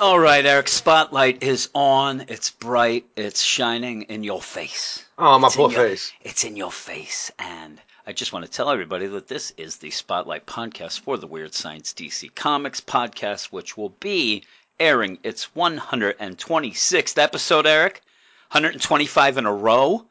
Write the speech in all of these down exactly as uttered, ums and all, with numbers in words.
All right, Eric, spotlight is on. It's bright. It's shining in your face. Oh, my poor face. It's in your face. And I just want to tell everybody that this is the Spotlight podcast for the Weird Science D C Comics podcast, which will be airing its one hundred twenty-sixth episode, Eric. one hundred twenty-five in a row.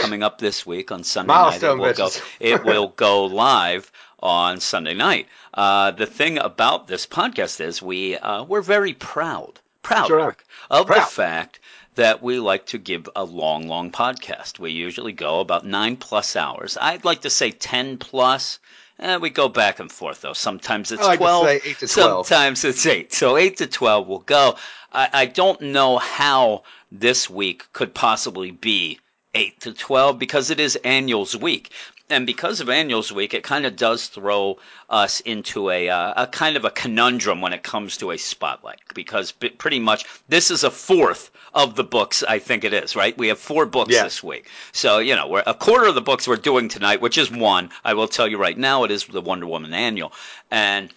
Coming up this week on Sunday night. It will, go, it will go live on Sunday night. Uh, the thing about this podcast is we, uh, we're very proud, proud sure. Eric, of proud. the fact that we like to give a long, long podcast. We usually go about nine plus hours. I'd like to say ten plus. Eh, we go back and forth, though. Sometimes it's like twelve. To say eight to twelve. Sometimes it's eight. So eight to twelve will go. I, I don't know how this week could possibly be eight to twelve, because it is Annuals Week. And because of Annuals Week, it kind of does throw us into a, uh, a kind of a conundrum when it comes to a spotlight, because b- pretty much this is a fourth of the books, I think it is, right? We have four books yeah. this week. So, you know, we're a quarter of the books we're doing tonight, which is one. I will tell you right now, it is the Wonder Woman Annual. And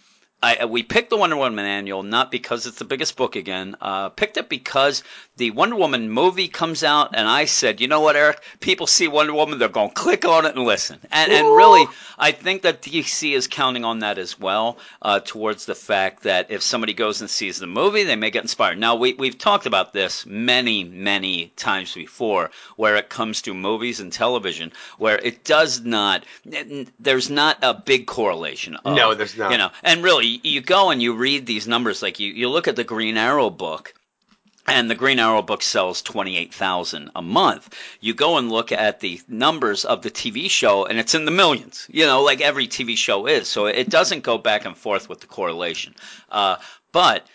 I, we picked the Wonder Woman Annual not because it's the biggest book again. Uh, picked it because the Wonder Woman movie comes out, and I said, you know what, Eric? People see Wonder Woman, they're going to click on it and listen. And, and really, I think that D C is counting on that as well, uh, towards the fact that if somebody goes and sees the movie, they may get inspired. Now, we, we've talked about this many, many times before, where it comes to movies and television, where it does not – there's not a big correlation. Of, no, there's not. You know, and really, you go and you read these numbers. Like you, you look at the Green Arrow book, and the Green Arrow book sells twenty-eight thousand a month. You go and look at the numbers of the T V show, and it's in the millions. You know, like every T V show is. So it doesn't go back and forth with the correlation. Uh, but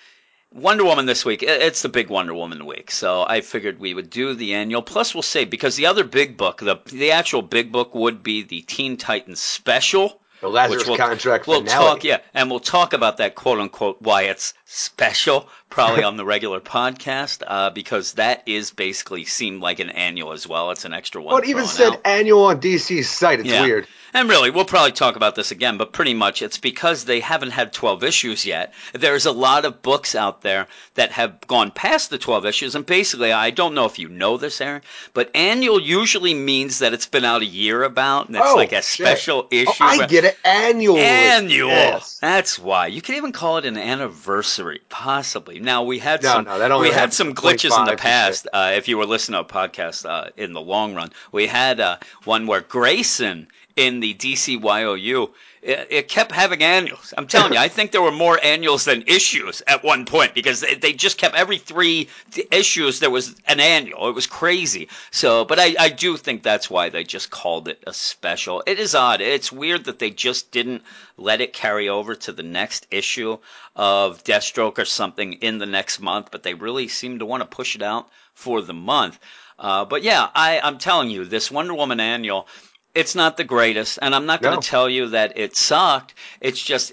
Wonder Woman this week, it's the big Wonder Woman week. So I figured we would do the annual. Plus, we'll save, because the other big book, the the actual big book, would be the Teen Titans special. The Lazarus we'll, contract we'll finale. Talk, yeah, and we'll talk about that, quote-unquote, why it's special, probably on the regular podcast, uh, because that is basically seemed like an annual as well. It's an extra one. Well, it even said out. Annual on D C's site. It's yeah. weird. And really, we'll probably talk about this again, but pretty much it's because they haven't had twelve issues yet. There's a lot of books out there that have gone past the twelve issues, and basically, I don't know if you know this, Aaron, but annual usually means that it's been out a year about, and it's oh, like a shit. special issue. Oh, I get it. Annual. Annual. Yes. That's why. You could even call it an anniversary, possibly. Now, we had no, some, no, we had some glitches in the past, uh, if you were listening to a podcast uh, in the long run. We had uh, one where Grayson in the D C Y O U, it, it kept having annuals. I'm telling you, I think there were more annuals than issues at one point, because they, they just kept every three issues there was an annual. It was crazy. So, but I, I do think that's why they just called it a special. It is odd. It's weird that they just didn't let it carry over to the next issue of Deathstroke or something in the next month, but they really seem to want to push it out for the month. Uh, but yeah, I, I'm telling you, this Wonder Woman annual, it's not the greatest, and I'm not going to no. tell you that it sucked. It's just,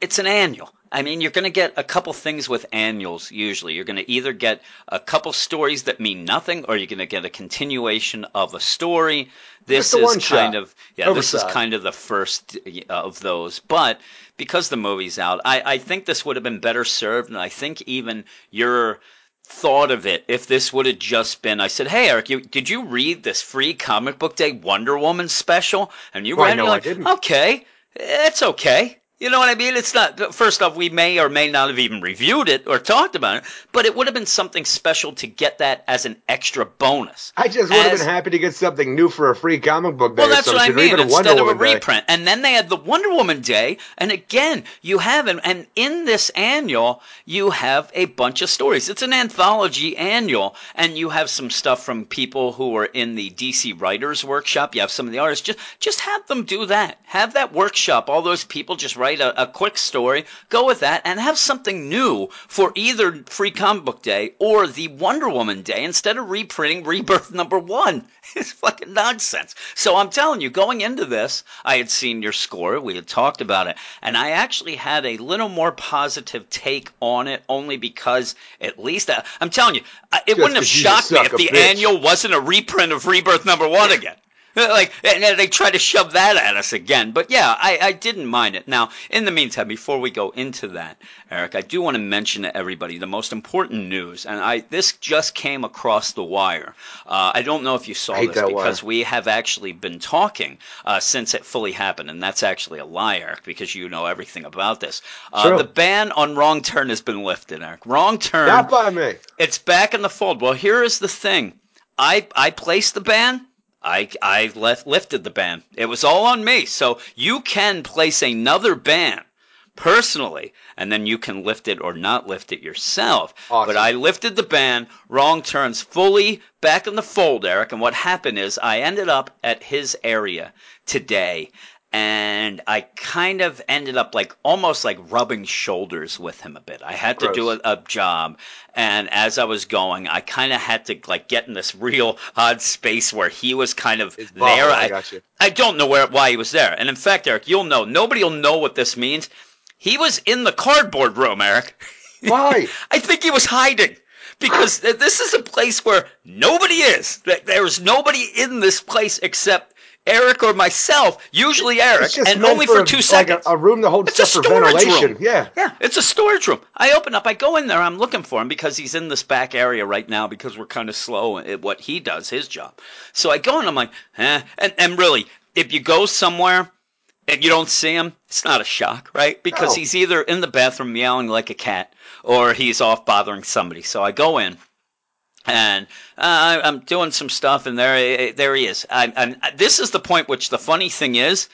it's an annual. I mean, you're going to get a couple things with annuals usually. You're going to either get a couple stories that mean nothing, or you're going to get a continuation of a story. This is kind of yeah, Overside. This is kind of the first of those. But because the movie's out, I, I think this would have been better served, and I think even your thought of it, if this would have just been, I said, hey, Eric, you, did you read this free Comic Book Day Wonder Woman special? And you well, read it, and you're like, I didn't. Okay, it's okay. You know what I mean? It's not, first off, we may or may not have even reviewed it or talked about it, but it would have been something special to get that as an extra bonus. I just would as, have been happy to get something new for a free comic book day. Well, that's or what I mean, instead of a reprint. Day. And then they had the Wonder Woman Day, and again, you have, an, and in this annual, you have a bunch of stories. It's an anthology annual, and you have some stuff from people who are in the D C Writers Workshop. You have some of the artists. Just, just have them do that. Have that workshop. All those people just write A, a quick story, go with that, and have something new for either Free Comic Book Day or the Wonder Woman Day instead of reprinting Rebirth number one. It's fucking nonsense. So I'm telling you, going into this, I had seen your score, we had talked about it, and I actually had a little more positive take on it, only because at least, I, I'm telling you, it Just wouldn't have shocked me if the bitch. annual wasn't a reprint of Rebirth number one again. Like, and they try to shove that at us again. But yeah, I, I didn't mind it. Now, in the meantime, before we go into that, Eric, I do want to mention to everybody the most important news. And I this just came across the wire. Uh, I don't know if you saw this because wire. we have actually been talking uh, since it fully happened. And that's actually a lie, Eric, because you know everything about this. Uh, the ban on Wrong Turn has been lifted, Eric. Wrong Turn. Not by me. It's back in the fold. Well, here is the thing. I, I placed the ban. I I left, lifted the ban. It was all on me. So you can place another ban personally, and then you can lift it or not lift it yourself. Awesome. But I lifted the ban. Wrong Turn's fully back in the fold, Eric. And what happened is I ended up at his area today, and I kind of ended up like almost like rubbing shoulders with him a bit. I had Gross. to do a, a job, and as I was going, I kind of had to like get in this real odd space where he was kind of it's there. Bob, I, I, got you. I don't know where why he was there. And in fact, Eric, you'll know. Nobody will know what this means. He was in the cardboard room, Eric. Why? I think he was hiding. Because this is a place where nobody is. There's nobody in this place except Eric or myself, usually Eric, and only for, for two a, seconds. Like a, a room to hold it's stuff a for ventilation. Room. Yeah, yeah, it's a storage room. I open up, I go in there, I'm looking for him because he's in this back area right now because we're kind of slow at what he does, his job. So I go and I'm like, eh. And, and really, if you go somewhere and you don't see him, it's not a shock, right? Because no. he's either in the bathroom meowing like a cat or he's off bothering somebody. So I go in. And uh, I'm doing some stuff, and there, there he is. I, I'm, this is the point which the funny thing is,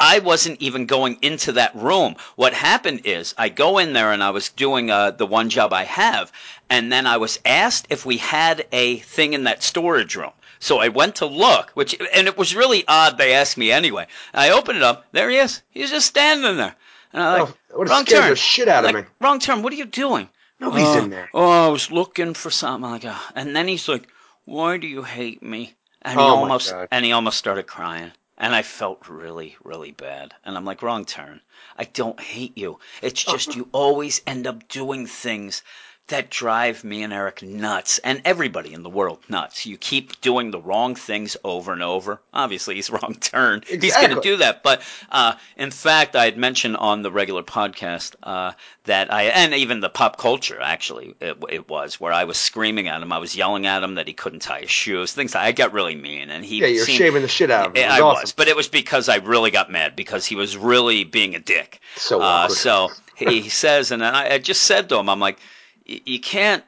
I wasn't even going into that room. What happened is I go in there, and I was doing uh, the one job I have, and then I was asked if we had a thing in that storage room. So I went to look, which and it was really odd they asked me anyway. I opened it up. There he is. He's just standing there. And I'm like, oh, wrong turn. The shit out of like, me. Wrong turn. What are you doing? Nobody's uh, in there. Oh, I was looking for something like that. And then he's like, why do you hate me? And, oh he almost, and he almost started crying. And I felt really, really bad. And I'm like, wrong turn. I don't hate you. It's just you always end up doing things that drive me and Eric nuts, and everybody in the world nuts. You keep doing the wrong things over and over. Obviously, he's Wrong Turn. Exactly. He's going to do that. But uh, in fact, I had mentioned on the regular podcast uh, that I, and even the pop culture, actually, it, it was, where I was screaming at him. I was yelling at him that he couldn't tie his shoes, things like I got really mean. And he yeah, you're seemed, shaming the shit out of him. It was I awesome. was, but it was because I really got mad because he was really being a dick. So, uh, so he, he says, and I, I just said to him, I'm like, you can't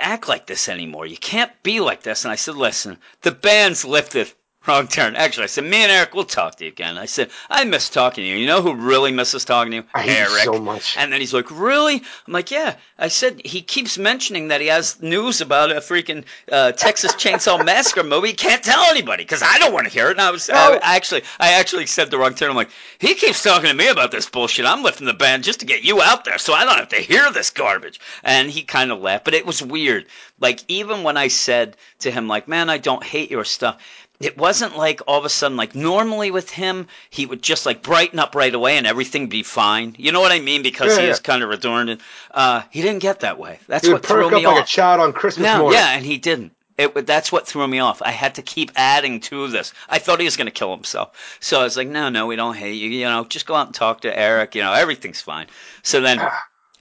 act like this anymore. You can't be like this. And I said, listen, the ban's lifted. Wrong turn. Actually, I said, me and Eric, we'll talk to you again. I said, I miss talking to you. You know who really misses talking to you? I Eric. Hate you so much. And then he's like, really? I'm like, yeah. I said, he keeps mentioning that he has news about a freaking uh, Texas Chainsaw Massacre movie. He can't tell anybody because I don't want to hear it. And I was no. I, actually, I actually said the wrong turn. I'm like, he keeps talking to me about this bullshit. I'm lifting the ban just to get you out there so I don't have to hear this garbage. And he kind of laughed, but it was weird. Like, even when I said to him, like, man, I don't hate your stuff. It wasn't like all of a sudden, like normally with him, he would just like brighten up right away and everything be fine. You know what I mean? Because yeah, he is yeah. kind of redundant. Uh, he didn't get that way. That's he what threw me off. He would perk up like a child on Christmas no, morning. Yeah, and he didn't. It, that's what threw me off. I had to keep adding to this. I thought he was going to kill himself. So I was like, no, no, we don't hate you. You know, just go out and talk to Eric. You know, everything's fine. So then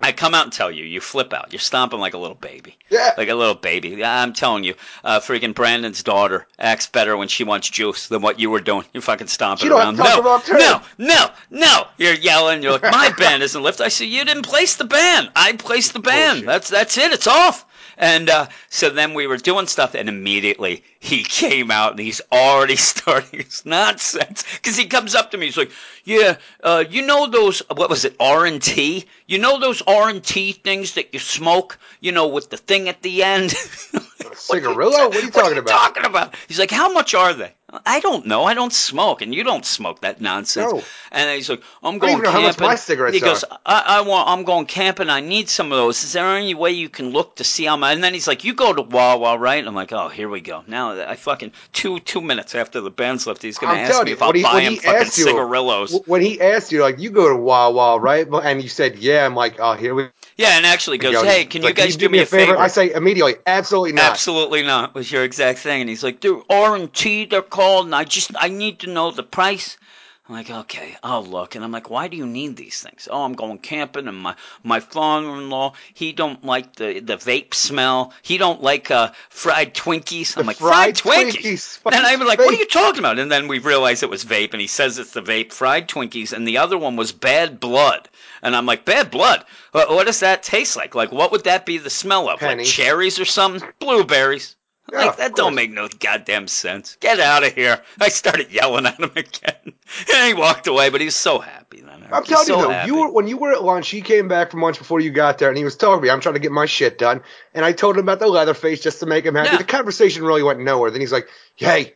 I come out and tell you, you flip out. You're stomping like a little baby. Yeah. Like a little baby. I'm telling you, uh, freaking Brandon's daughter acts better when she wants juice than what you were doing. You're fucking stomping you around. No, no, no, no. You're yelling. You're like, my ban isn't lifted. I said, you didn't place the ban. I placed the ban. That's, that's it. It's off. And uh, so then we were doing stuff, and immediately he came out, and he's already starting his nonsense. Because he comes up to me, he's like, yeah, uh, you know those, what was it, R and T? You know those R and T things that you smoke, you know, with the thing at the end? Cigarillo? What are you talking about? What are you talking about? He's like, how much are they? I don't know. I don't smoke, and you don't smoke that nonsense. No. And he's like, I'm going camping. I don't even know how much my cigarettes are. He goes, I, I want, I'm going camping. I need some of those. Is there any way you can look to see how much? And then he's like, you go to Wawa, right? And I'm like, oh, here we go. Now I fucking two two minutes after the band's left, he's going to ask me if I'll buy him fucking cigarillos. When he asked you, like, you go to Wawa, right? And you said, yeah. I'm like, oh, here we go. Yeah, and actually goes, you know, hey, can like, you guys do, do me a favor? favor? I say immediately, absolutely not. Absolutely not was your exact thing. And he's like, they're R and T, they're called, and I just, I need to know the price. I'm like, okay, I'll look. And I'm like, why do you need these things? Oh, I'm going camping, and my, my father-in-law, he don't like the, the vape smell. He don't like uh, fried Twinkies. I'm the like, fried, fried Twinkies? Twinkies. And I'm like, vape. What are you talking about? And then we realize it was vape, and he says it's the vape, fried Twinkies, and the other one was bad blood. And I'm like, bad blood? What, what does that taste like? Like, what would that be the smell of? Penny. Like cherries or something? Blueberries. Yeah, like, that don't make no goddamn sense. Get out of here. I started yelling at him again. And he walked away, but he was so happy. Then. I'm telling you, though, you were, when you were at lunch, he came back from lunch before you got there, and he was telling me, I'm trying to get my shit done. And I told him about the Leatherface just to make him happy. Yeah. The conversation really went nowhere. Then he's like, hey,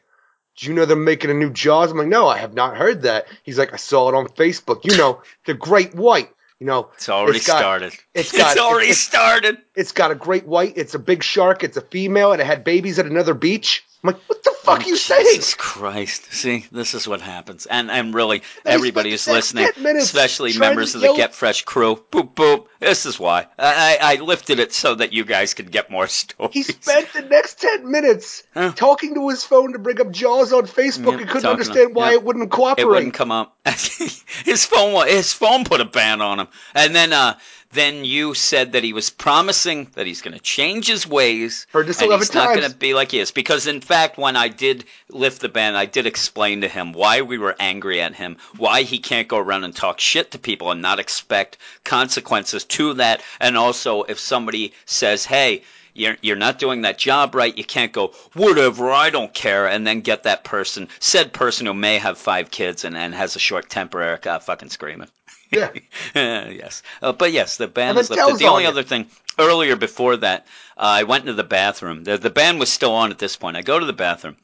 do you know they're making a new Jaws? I'm like, no, I have not heard that. He's like, I saw it on Facebook. You know, the Great White. You know, it's already it's got, started. It's, got, it's already it's, started. It's got a great white. It's a big shark. It's a female, and it had babies at another beach. I'm like, what the fuck oh, are you Jesus saying? Jesus Christ! See, this is what happens, and and really, everybody who's listening, especially members of the Get Fresh crew. Boop boop. This is why I, I I lifted it so that you guys could get more stories. He spent the next ten minutes huh? talking to his phone to bring up Jaws on Facebook, yep, and couldn't understand him. Why yep. it wouldn't cooperate. It wouldn't come up. His phone his phone put a ban on him. And then uh, then you said that he was promising that he's going to change his ways. Heard this and eleven he's times. Not going to be like he is. Because, in fact, when I did lift the ban, I did explain to him why we were angry at him, why he can't go around and talk shit to people and not expect consequences to that. And also, if somebody says, hey, You're, you're not doing that job right. You can't go, whatever, I don't care, and then get that person, said person who may have five kids and, and has a short temper, Eric, uh, fucking screaming. Yeah. uh, yes. Uh, but yes, the ban was lifted. The only other thing, earlier before that, uh, I went into the bathroom. The, the ban was still on at this point. I go to the bathroom,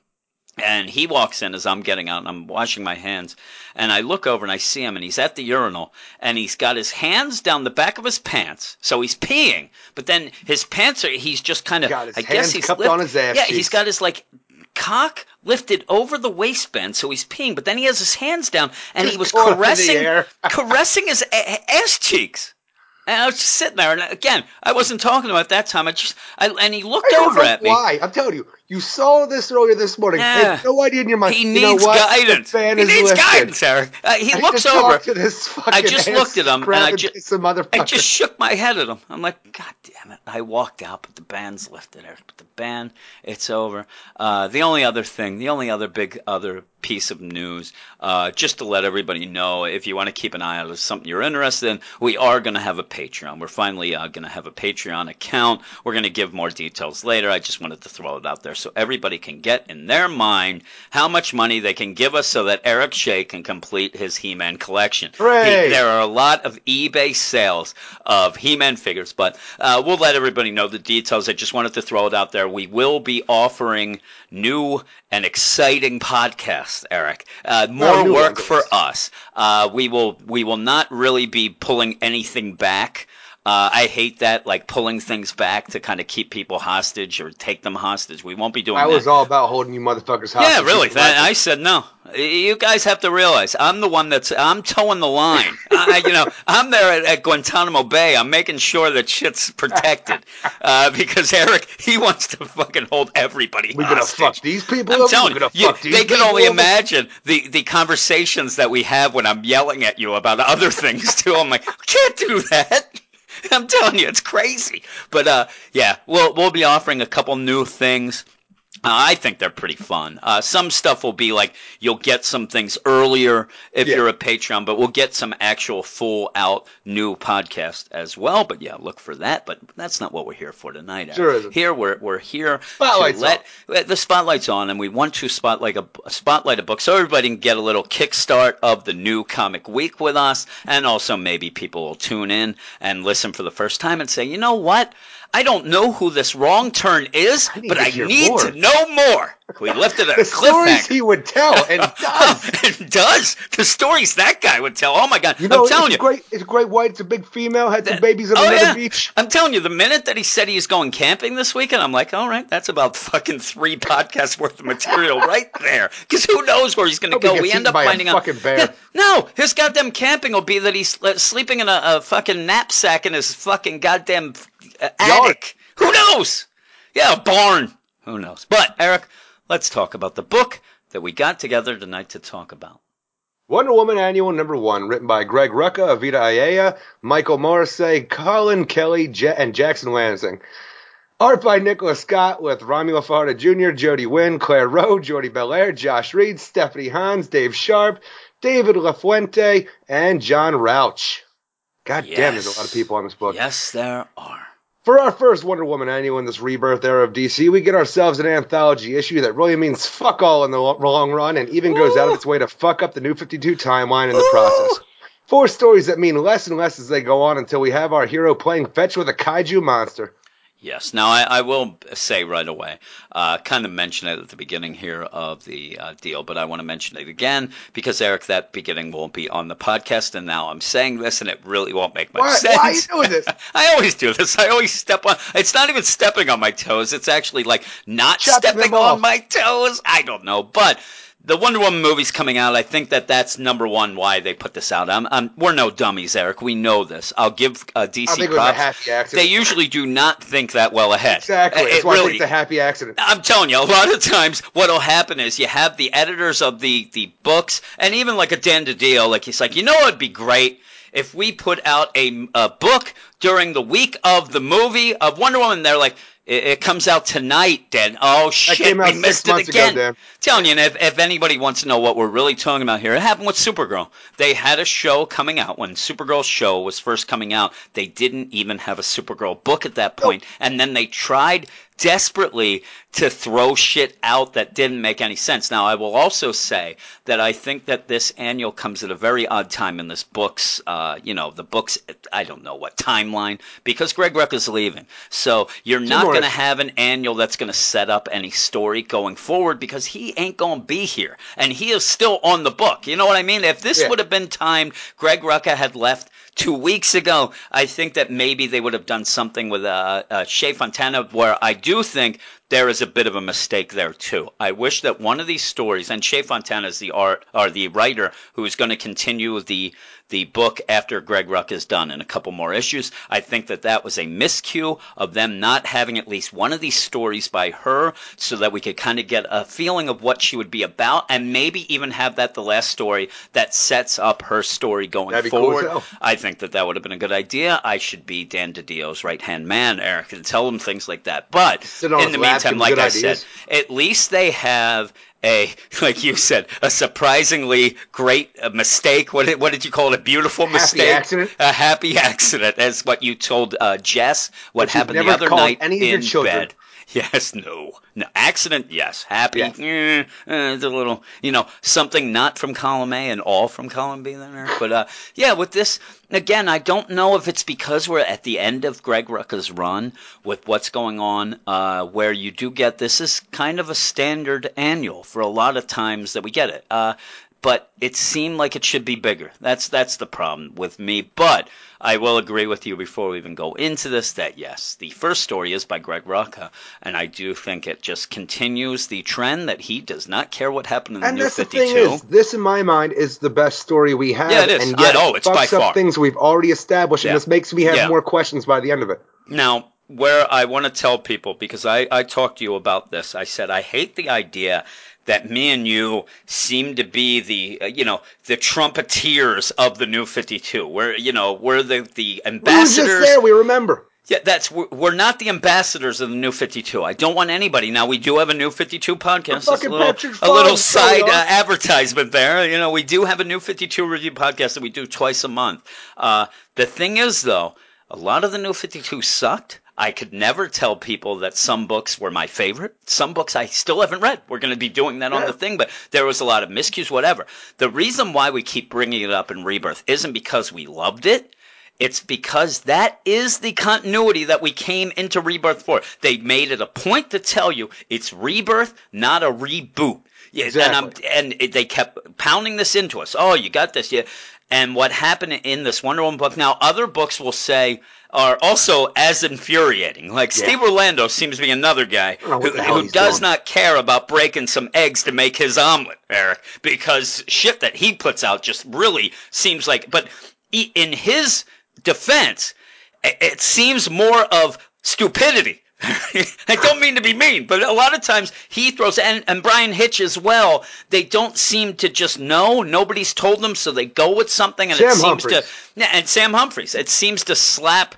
and he walks in as I'm getting out, and I'm washing my hands. And I look over, and I see him, and he's at the urinal, and he's got his hands down the back of his pants, so he's peeing. But then his pants are, he's just kind of, I guess he's cupped on his ass. Yeah, he's got his, like, cock lifted over the waistband, so he's peeing. But then he has his hands down, and he was caressing, caressing his a- ass cheeks. And I was just sitting there, and again, I wasn't talking about it that time. I just, I, and he looked over at me. Why? I'm telling you, you saw this earlier this morning. Yeah. Had no idea in your mind. He you needs guidance. He needs lifted. guidance, Eric. Uh, he I looks over. To this I just looked at him, and I just, I just shook my head at him. I'm like, God damn it! I walked out, but the ban's lifted, Eric. But the ban, it's over. Uh, the only other thing, the only other big other piece of news, uh, just to let everybody know, if you want to keep an eye out, if something you're interested in, we are going to have a Patreon. We're finally uh, going to have a Patreon account. We're going to give more details later. I just wanted to throw it out there, so everybody can get in their mind how much money they can give us so that Eric Shea can complete his He-Man collection. He, there are a lot of eBay sales of He-Man figures, but uh, we'll let everybody know the details. I just wanted to throw it out there. We will be offering new and exciting podcasts, Eric. Uh, more no, work for us. Uh, we will. We will not really be pulling anything back. Uh, I hate that, like pulling things back to kind of keep people hostage or take them hostage. We won't be doing I that. I was all about holding you motherfuckers hostage. Yeah, really. That, I said no. You guys have to realize I'm the one that's – I'm towing the line. I, you know, I'm there at, at Guantanamo Bay. I'm making sure that shit's protected uh, because Eric, he wants to fucking hold everybody We're hostage. We're going to fuck these people I'm up? telling We're you, fuck these they can only up? imagine the, the conversations that we have when I'm yelling at you about other things too. I'm like, I can't do that. I'm telling you, it's crazy. But, uh, yeah, we'll we'll be offering a couple new things. Uh, I think they're pretty fun. Uh, some stuff will be like you'll get some things earlier if yeah. you're a Patreon, but we'll get some actual full-out new podcast as well. But, yeah, look for that. But that's not what we're here for tonight. Sure isn't. Here we're we're here Spotlight's to let on. The spotlight's on, and we want to spotlight a, spotlight a book so everybody can get a little kickstart of the new comic week with us, and also maybe people will tune in and listen for the first time and say, you know what? I don't know who this wrong turn is, I but I need board. to no more. We left it at a cliffhanger. The stories he would tell, and does. and does. The stories that guy would tell. Oh, my God. You know, I'm telling it's you. Great, it's great white. It's a big female. Had that, some babies on oh, another yeah. beach. I'm telling you, the minute that he said he's going camping this weekend, I'm like, all right, that's about fucking three podcasts worth of material right there. Because who knows where he's going to go. We end up finding out. Bear. No, his goddamn camping will be that he's sleeping in a, a fucking knapsack in his fucking goddamn attic. Yard. Who knows? Yeah, a barn. Who knows? But, Eric, let's talk about the book that we got together tonight to talk about. Wonder Woman Annual Number One, written by Greg Rucka, Vita Ayala, Michael Morrissey, Colin Kelly, ja- and Jackson Lansing. Art by Nicholas Scott with Romy LaFarda Junior, Jody Wynn, Claire Rowe, Jordi Belair, Josh Reed, Stephanie Hans, Dave Sharp, David LaFuente, and John Rauch. God yes. damn, there's a lot of people on this book. Yes, there are. For our first Wonder Woman annual in this rebirth era of D C, we get ourselves an anthology issue that really means fuck all in the long run and even Ooh. goes out of its way to fuck up the New fifty-two timeline in the Ooh. process. Four stories that mean less and less as they go on until we have our hero playing fetch with a kaiju monster. Yes. Now, I, I will say right away, uh, kind of mention it at the beginning here of the uh, deal, but I want to mention it again because, Eric, that beginning won't be on the podcast, and now I'm saying this, and it really won't make much why, sense. Why are you doing this? I always do this. I always step on – it's not even stepping on my toes. It's actually like not Chopping stepping on my toes. I don't know, but – the Wonder Woman movie's coming out. I think that that's number one why they put this out. I'm, I'm, we're no dummies, Eric. We know this. I'll give uh, D C I think props. It was a happy accident. They usually do not think that well ahead. Exactly. That's it why really, I think it's a happy accident. I'm telling you, a lot of times what'll happen is you have the editors of the, the books, and even like a Dan DiDio, like he's like, you know what'd be great? If we put out a, a book during the week of the movie of Wonder Woman, they're like, It, it comes out tonight, Dan. Oh, shit, we missed it again. Ago, telling you, and if, if anybody wants to know what we're really talking about here, it happened with Supergirl. They had a show coming out. When Supergirl's show was first coming out, they didn't even have a Supergirl book at that point. Oh. And then they tried desperately to throw shit out that didn't make any sense. Now, I will also say that I think that this annual comes at a very odd time in this book's, uh, you know, the book's, I don't know what timeline, because Greg Rucka's leaving. So you're Two not going to have an annual that's going to set up any story going forward because he ain't going to be here. And he is still on the book. You know what I mean? If this yeah. would have been timed, Greg Rucka had left two weeks ago, I think that maybe they would have done something with uh, uh, Shea Fontana, where I do think there is a bit of a mistake there, too. I wish that one of these stories, and Shea Fontana is the art or the writer who is going to continue the the book after Greg Rucka is done in a couple more issues. I think that that was a miscue of them not having at least one of these stories by her so that we could kind of get a feeling of what she would be about and maybe even have that the last story that sets up her story going That'd forward. Be cool, so. I think that that would have been a good idea. I should be Dan DiDio's right-hand man, Eric, and tell him things like that. But in the meantime, Him, like I ideas. said, at least they have a, like you said, a surprisingly great mistake. What did, what did you call it? A beautiful happy mistake? Accident. A happy accident. That's what you told uh, Jess what Which happened the other night any of in your children. bed. Yes, no. no. Accident, yes. Happy, yes. Eh, eh, it's a little, you know, something not from column A and all from column B. There. But, uh, yeah, with this, again, I don't know if it's because we're at the end of Greg Rucka's run with what's going on uh, where you do get this is kind of a standard annual for a lot of times that we get it. Uh, but it seemed like it should be bigger. That's that's the problem with me. But I will agree with you before we even go into this that, yes, the first story is by Greg Rucka, and I do think it just continues the trend that he does not care what happened in the New fifty-two. And that's the thing is, this, in my mind, is the best story we have. Yeah, it is. And yet I know, it's by far. It fucks up things we've already established, yeah. and this makes me have yeah. more questions by the end of it. Now, where I want to tell people, because I, I talked to you about this, I said I hate the idea that me and you seem to be the, uh, you know, the trumpeteers of the New fifty-two. We're, you know, we're the, the ambassadors. We were just there, we remember. Yeah, that's we're not the ambassadors of the New fifty-two. I don't want anybody. Now, we do have a New fifty-two podcast. That's a little, a little side uh, advertisement there. You know, we do have a New fifty-two review podcast that we do twice a month. Uh, the thing is, though, a lot of the New fifty-two sucked. I could never tell people that some books were my favorite. Some books I still haven't read. We're going to be doing that yeah. on the thing, but there was a lot of miscues, whatever. The reason why we keep bringing it up in Rebirth isn't because we loved it. It's because that is the continuity that we came into Rebirth for. They made it a point to tell you it's Rebirth, not a reboot. Yeah, exactly. And, I'm, and they kept pounding this into us. Oh, you got this. Yeah. And what happened in this Wonder Woman book, now other books will say, are also as infuriating. Like yeah. Steve Orlando seems to be another guy who, who does doing. not care about breaking some eggs to make his omelet, Eric, because shit that he puts out just really seems like, but he, in his defense, it seems more of stupidity. I don't mean to be mean, but a lot of times he throws, and, and Brian Hitch as well, they don't seem to just know. Nobody's told them, so they go with something, and Sam it seems Humphreys. to, and Sam Humphreys, it seems to slap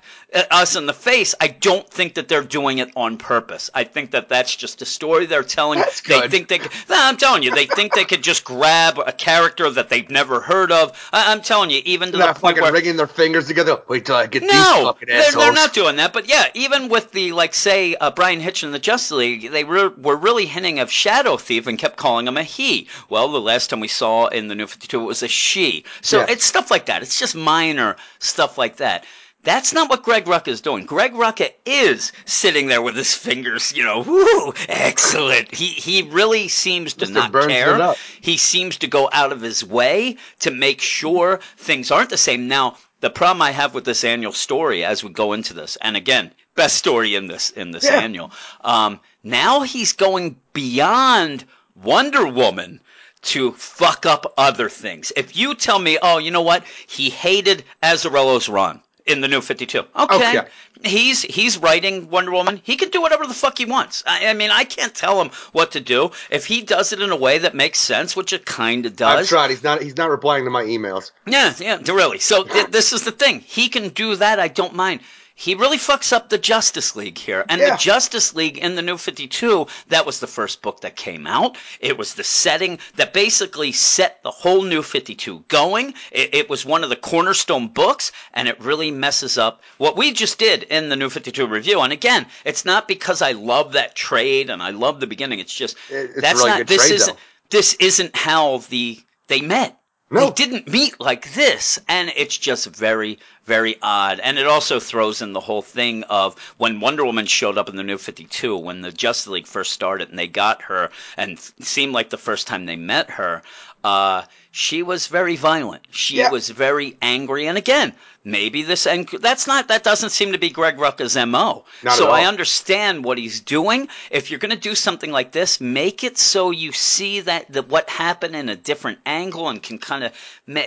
us in the face. I don't think that they're doing it on purpose. I think that that's just a story they're telling. That's good. They think they could, no, I'm telling you, they think they could just grab a character that they've never heard of. I, I'm telling you, even to not the point where they're wringing their fingers together. Wait till I get no, these fucking assholes. No, they're, they're not doing that. But yeah, even with the, like, say, uh, Brian Hitch and the Justice League, they re- were really hinting of Shadow Thief and kept calling him a he. Well, the last time we saw in the New fifty-two, it was a she. So yeah. It's stuff like that. It's just minor stuff like that. That's not what Greg Rucka is doing. Greg Rucka is sitting there with his fingers, you know, woo, excellent. He he really seems to not care. He seems to go out of his way to make sure things aren't the same. Now, the problem I have with this annual story as we go into this, and again, best story in this in this yeah. annual, um, now he's going beyond Wonder Woman to fuck up other things. If you tell me, oh, you know what, he hated Azzarello's run in the New fifty-two. Okay. okay. He's he's writing Wonder Woman. He can do whatever the fuck he wants. I, I mean, I can't tell him what to do. If he does it in a way that makes sense, which it kind of does. I've tried. He's not, he's not replying to my emails. Yeah, yeah, really. So th- this is the thing. He can do that. I don't mind. He really fucks up the Justice League here. And yeah. the Justice League in the New fifty-two, that was the first book that came out. It was the setting that basically set the whole New fifty-two going. It, it was one of the cornerstone books, and it really messes up what we just did in the New fifty-two review. And again, it's not because I love that trade and I love the beginning. It's just it, it's that's really not good this trade, isn't though. This isn't how the they met. No. They didn't meet like this, and it's just very, very odd. And it also throws in the whole thing of when Wonder Woman showed up in the New fifty-two, when the Justice League first started and they got her, and it seemed like the first time they met her, uh, she was very violent. She yeah. was very angry. And again, maybe this ang- that's not that doesn't seem to be Greg Rucka's M O. Not so at all. I understand what he's doing. If you're going to do something like this, make it so you see that, that what happened in a different angle and can kind of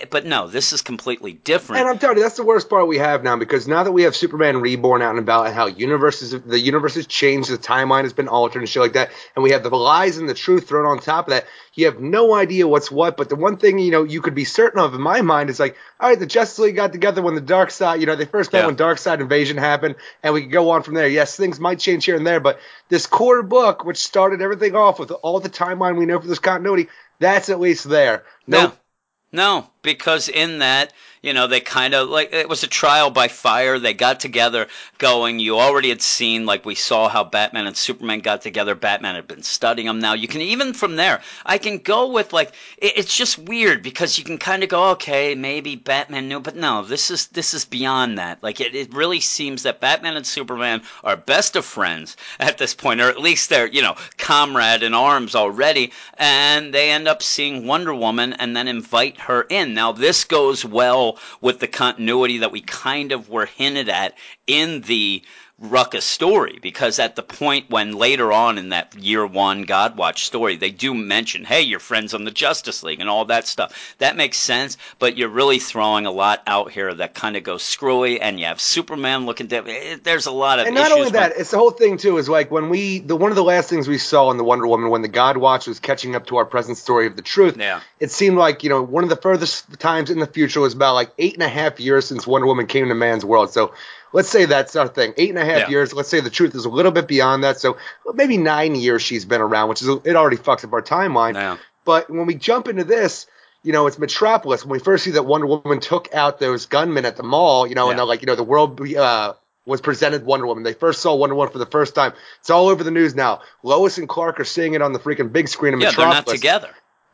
– but no, this is completely different. And I'm telling you, that's the worst part we have now, because now that we have Superman Reborn out and about and how universes the universe has changed, the timeline has been altered and shit like that, and we have the lies and the truth thrown on top of that, you have no idea what's what. But the one thing you know, you could be certain of in my mind is like, all right, the Justice League got together when the Dark Side, you know, they first met yeah. when Dark Side Invasion happened, and we could go on from there. Yes, things might change here and there, but this core book, which started everything off with all the timeline we know for this continuity, that's at least there. No, no, no because in that, you know, they kind of, like, it was a trial by fire. They got together going. You already had seen, like, we saw how Batman and Superman got together. Batman had been studying them now. You can, even from there, I can go with, like, it, it's just weird because you can kind of go, okay, maybe Batman knew. But no, this is this is beyond that. Like, it, it really seems that Batman and Superman are best of friends at this point, or at least they're, you know, comrade in arms already. And they end up seeing Wonder Woman and then invite her in. Now, this goes well with the continuity that we kind of were hinted at in the Rucka story, because at the point when later on in that year one Godwatch story, they do mention, hey, you're friends on the Justice League and all that stuff. That makes sense, but you're really throwing a lot out here that kind of goes screwy, and you have Superman looking down. There's a lot of issues. And not only that, when- it's the whole thing, too, is like when we, the one of the last things we saw in the Wonder Woman when the Godwatch was catching up to our present story of the truth, yeah. it seemed like, you know, one of the furthest times in the future was about like eight and a half years since Wonder Woman came to man's world. So let's say that's our thing. Eight and a half yeah. years. Let's say the truth is a little bit beyond that. So maybe nine years she's been around, which is it already fucks up our timeline. Yeah. But when we jump into this, you know, it's Metropolis. When we first see that Wonder Woman took out those gunmen at the mall, you know, yeah. and they're like, you know, the world uh, was presented Wonder Woman. They first saw Wonder Woman for the first time. It's all over the news now. Lois and Clark are seeing it on the freaking big screen in yeah, Metropolis. Yeah, they're not together.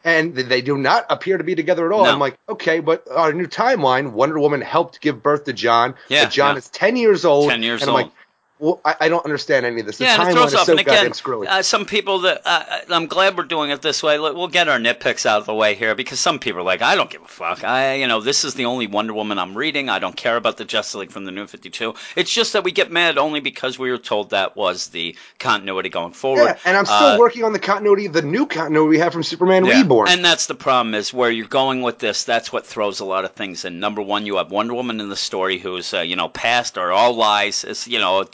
And they do not appear to be together at all. No. I'm like, okay, but our new timeline, Wonder Woman helped give birth to John. Yeah, but John yeah. is ten years old. Ten years and I'm old. Like, well, I, I don't understand any of this. The yeah, timeline it throws up. Is so and again, goddamn screwy. Uh, some people that uh, I'm glad we're doing it this way. We'll get our nitpicks out of the way here because some people are like, I don't give a fuck. I, you know, this is the only Wonder Woman I'm reading. I don't care about the Justice League from the New fifty-two. It's just that we get mad only because we were told that was the continuity going forward. Yeah, and I'm still uh, working on the continuity, the new continuity we have from Superman yeah. Reborn. And that's the problem is where you're going with this. That's what throws a lot of things in. Number one, you have Wonder Woman in the story who's uh, you know past or all lies. It's, you know.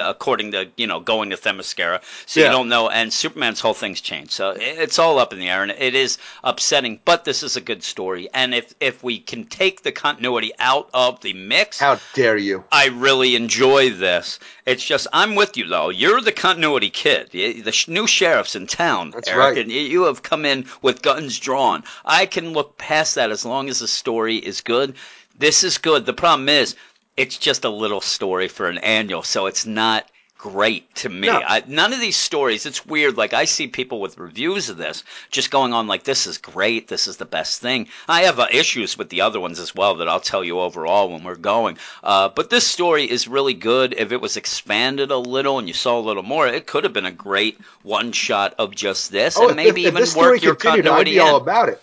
According to, you know, going to Themyscira. So yeah. you don't know. And Superman's whole thing's changed. So it's all up in the air. And it is upsetting. But this is a good story. And if, if we can take the continuity out of the mix. How dare you. I really enjoy this. It's just, I'm with you, though. You're the continuity kid. The new sheriff's in town, That's Eric. Right. And you have come in with guns drawn. I can look past that as long as the story is good. This is good. The problem is, it's just a little story for an annual, so it's not great to me. No. I, none of these stories, it's weird. Like, I see people with reviews of this just going on like, this is great, this is the best thing. I have uh, issues with the other ones as well that I'll tell you overall when we're going. Uh, but this story is really good. If it was expanded a little and you saw a little more, it could have been a great one-shot of just this. Oh, and maybe if, if even this work your continuity I'd be in. All about it.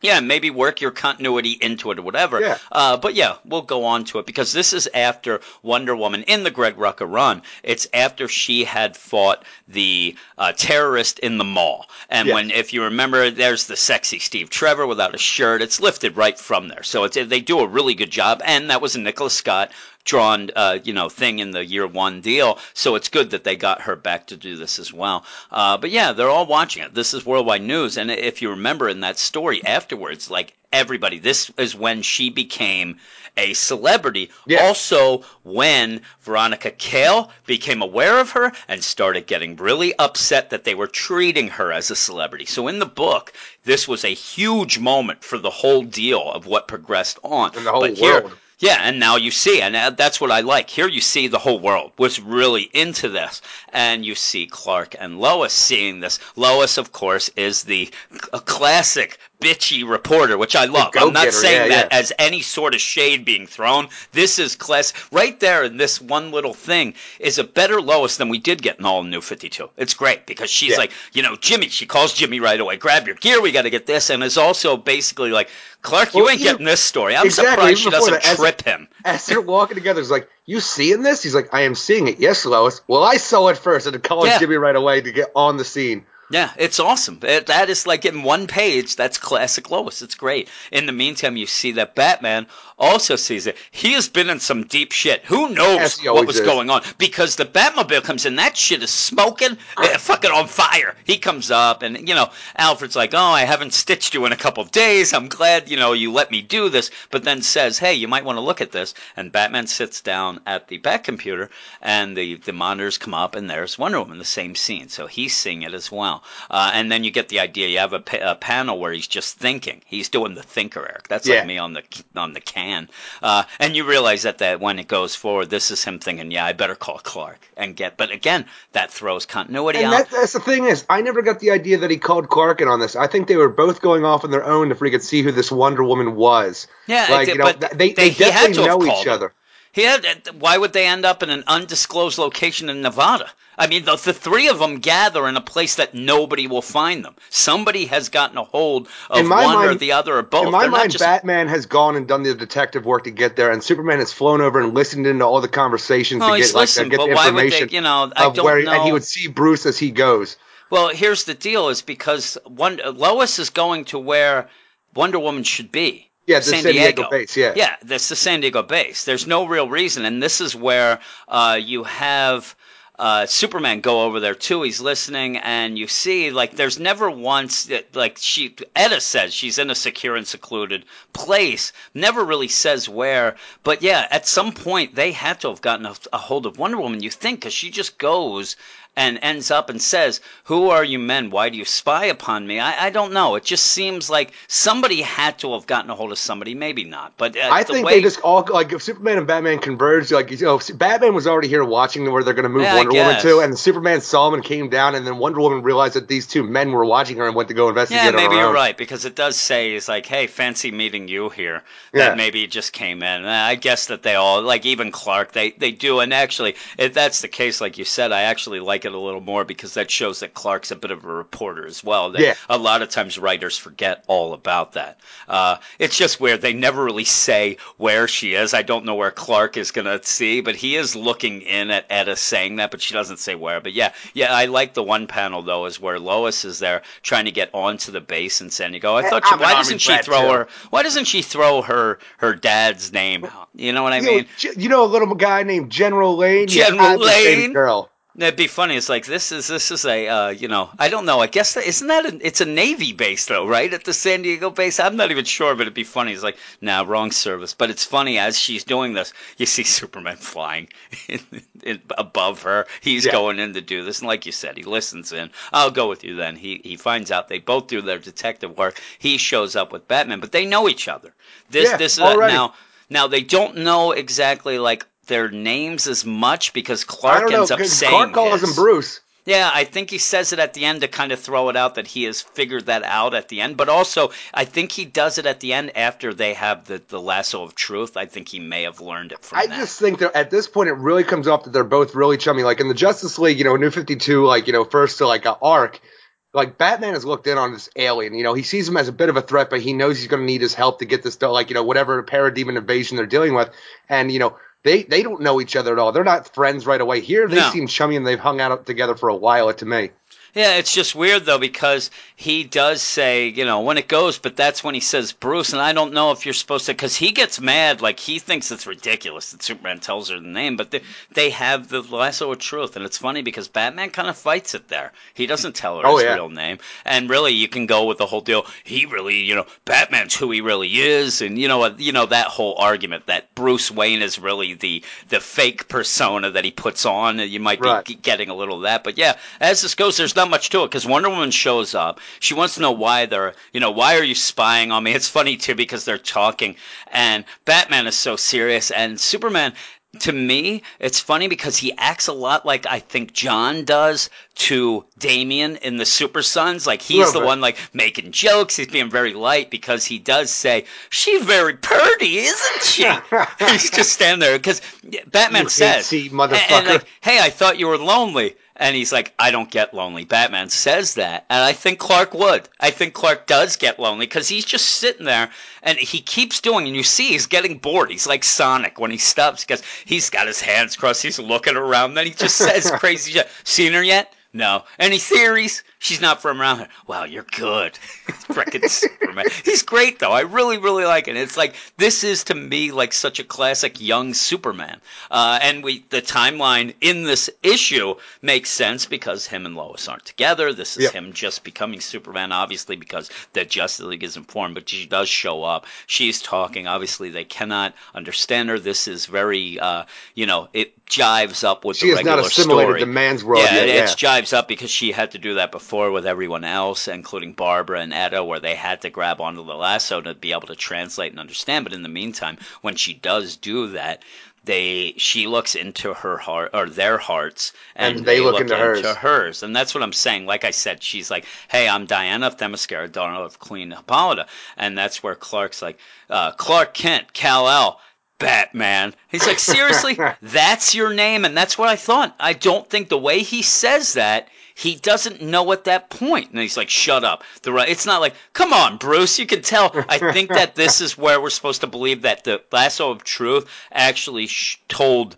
Yeah, maybe work your continuity into it or whatever. Yeah. Uh, but yeah, we'll go on to it because this is after Wonder Woman in the Greg Rucka run. It's after she had fought the uh, terrorist in the mall. And yes. when, if you remember, there's the sexy Steve Trevor without a shirt. It's lifted right from there. So it's, they do a really good job. And that was a Nicholas Scott drawn, uh, you know, thing in the year one deal. So it's good that they got her back to do this as well. Uh, but yeah, they're all watching it. This is worldwide news. And if you remember in that story afterwards, like everybody, this is when she became a celebrity. Yeah. Also when Veronica Kale became aware of her and started getting really upset that they were treating her as a celebrity. So in the book, this was a huge moment for the whole deal of what progressed on. And the whole but world. Here, Yeah, and now you see, and that's what I like. Here you see the whole world was really into this, and you see Clark and Lois seeing this. Lois, of course, is the a classic bitchy reporter, which I love. I'm not saying yeah, that yeah. as any sort of shade being thrown. This is class. Right there in this one little thing is a better Lois than we did get in all New fifty-two. It's great because she's yeah. like, you know, Jimmy. She calls Jimmy right away. Grab your gear. We got to get this. And is also basically like, Clark, you well, ain't even, getting this story. I'm exactly, surprised she doesn't that, trip as, him. As they're walking together, it's like, you seeing this? He's like, I am seeing it. Yes, Lois. Well, I saw it first. And it calls yeah. Jimmy right away to get on the scene. Yeah, it's awesome. It, that is like in one page, that's classic Lois. It's great. In the meantime, you see that Batman also sees it. He has been in some deep shit. Who knows what was is. going on? Because the Batmobile comes in, that shit is smoking, uh, fucking on fire. He comes up and, you know, Alfred's like, oh, I haven't stitched you in a couple of days. I'm glad, you know, you let me do this. But then says, hey, you might want to look at this. And Batman sits down at the Bat computer and the, the monitors come up and there's Wonder Woman, the same scene. So he's seeing it as well. Uh, and then you get the idea. You have a, pa- a panel where he's just thinking. He's doing the thinker, Eric. That's yeah. like me on the on the can. Uh, and you realize that, that when it goes forward, this is him thinking, yeah, I better call Clark and get. But again, that throws continuity and out. That, that's the thing is, I never got the idea that he called Clark in on this. I think they were both going off on their own if we could see who this Wonder Woman was. Yeah, like, it, you know, but they, they, they definitely know each him. other. He had, why would they end up in an undisclosed location in Nevada? I mean, the, the three of them gather in a place that nobody will find them. Somebody has gotten a hold of one mind, or the other or both. In my They're mind, just... Batman has gone and done the detective work to get there, and Superman has flown over and listened into all the conversations oh, to get, like, to get the information they, you know, I of don't where, know. And he would see Bruce as he goes. Well, here's the deal: is because one, Lois is going to where Wonder Woman should be. Yeah, the San, San Diego. Diego base, yeah. Yeah, that's the San Diego base. There's no real reason, and this is where uh, you have uh, Superman go over there, too. He's listening, and you see, like, there's never once, that, like, she, Etta says she's in a secure and secluded place, never really says where, but, yeah, at some point, they had to have gotten a, a hold of Wonder Woman, you think, because she just goes and ends up and says, "Who are you men? Why do you spy upon me?" I, I don't know. It just seems like somebody had to have gotten a hold of somebody. Maybe not. But uh, I the think way- they just all, like, if Superman and Batman converged, like, you know, Batman was already here watching where they're going to move yeah, Wonder Woman to, and Superman saw him and came down, and then Wonder Woman realized that these two men were watching her and went to go investigate yeah, her. Yeah, maybe you're own. right, because it does say, it's like, hey, fancy meeting you here. That yeah. maybe just came in. And I guess that they all, like even Clark, they, they do. And actually, if that's the case, like you said, I actually like it a little more because that shows that Clark's a bit of a reporter as well. That yeah. A lot of times writers forget all about that. Uh, it's just weird. They never really say where she is. I don't know where Clark is going to see, but he is looking in at Etta saying that, but she doesn't say where. But yeah, yeah, I like the one panel, though, is where Lois is there trying to get onto the base in San Diego. I thought, she, why doesn't she throw too. her, why doesn't she throw her, her dad's name out? You know what I you mean? Know, you know a little guy named General Lane? General Lane? Girl. That'd be funny. It's like, this is this is a, uh, you know, I don't know. I guess, that, isn't that, a, it's a Navy base, though, right? At the San Diego base? I'm not even sure, but it'd be funny. It's like, nah, wrong service. But it's funny, as she's doing this, you see Superman flying in, in, above her. He's yeah. going in to do this. And like you said, he listens in. I'll go with you then. He, he finds out they both do their detective work. He shows up with Batman, but they know each other. This, yeah, this, uh, now, now, they don't know exactly, like, their names as much because Clark know, ends up saying Clark calls his. him Bruce. Yeah, I think he says it at the end to kind of throw it out that he has figured that out at the end. But also, I think he does it at the end after they have the, the lasso of truth. I think he may have learned it from I that. just think that at this point, it really comes off that they're both really chummy. Like in the Justice League, you know, New fifty-two, like, you know, first to like an arc, like Batman has looked in on this alien. You know, he sees him as a bit of a threat, but he knows he's going to need his help to get this, like, you know, whatever parademon invasion they're dealing with. And, you know, They they don't know each other at all. They're not friends right away. Here, they no. seem chummy, and they've hung out together for a while, to me. Yeah, it's just weird, though, because he does say, you know, when it goes, but that's when he says Bruce, and I don't know if you're supposed to, because he gets mad, like, he thinks it's ridiculous that Superman tells her the name, but they, they have the lasso of truth, and it's funny because Batman kind of fights it there. He doesn't tell her oh, his yeah. real name, and really, you can go with the whole deal, he really, you know, Batman's who he really is, and, you know, you know that whole argument that Bruce Wayne is really the, the fake persona that he puts on, and you might right. be getting a little of that, but yeah, as this goes, there's not much to it because Wonder Woman shows up. She wants to know why they're, you know, why are you spying on me? It's funny too because they're talking and Batman is so serious and Superman, to me, it's funny because he acts a lot like I think John does to Damian in the Super Sons. Like he's the one like making jokes. He's being very light because he does say, "She's very purty, isn't she?" He's just standing there because Batman you says, and, and like, "Hey, I thought you were lonely." And he's like, I don't get lonely. Batman says that. And I think Clark would. I think Clark does get lonely because he's just sitting there and he keeps doing, and you see he's getting bored. He's like Sonic when he stops because he's got his hands crossed. He's looking around. Then he just says crazy shit. Seen her yet? No. Any theories? She's not from around here. Wow, you're good. Frickin' Superman. He's great, though. I really, really like it. It's like, this is, to me, like such a classic young Superman. Uh, and we the timeline in this issue makes sense because him and Lois aren't together. This is yep. him just becoming Superman, obviously, because the Justice League isn't formed. But she does show up. She's talking. Obviously, they cannot understand her. This is very, uh, you know, it jives up with she the regular story. She is not assimilated to man's world yeah, yet. It, yeah, it jives up because she had to do that before. With everyone else, including Barbara and Etta, where they had to grab onto the lasso to be able to translate and understand. But in the meantime, when she does do that, they she looks into her heart or their hearts, and, and they, they look, look into, hers. into hers. And that's what I'm saying. Like I said, she's like, "Hey, I'm Diana of Themyscira, daughter of Queen Hippolyta," and that's where Clark's like, uh, "Clark Kent, Kal-El." Batman. He's like, seriously, that's your name, and that's what I thought. I don't think the way he says that, he doesn't know at that point. And he's like, shut up. The right, it's not like, come on, Bruce, you can tell. I think that this is where we're supposed to believe that the lasso of truth actually sh- told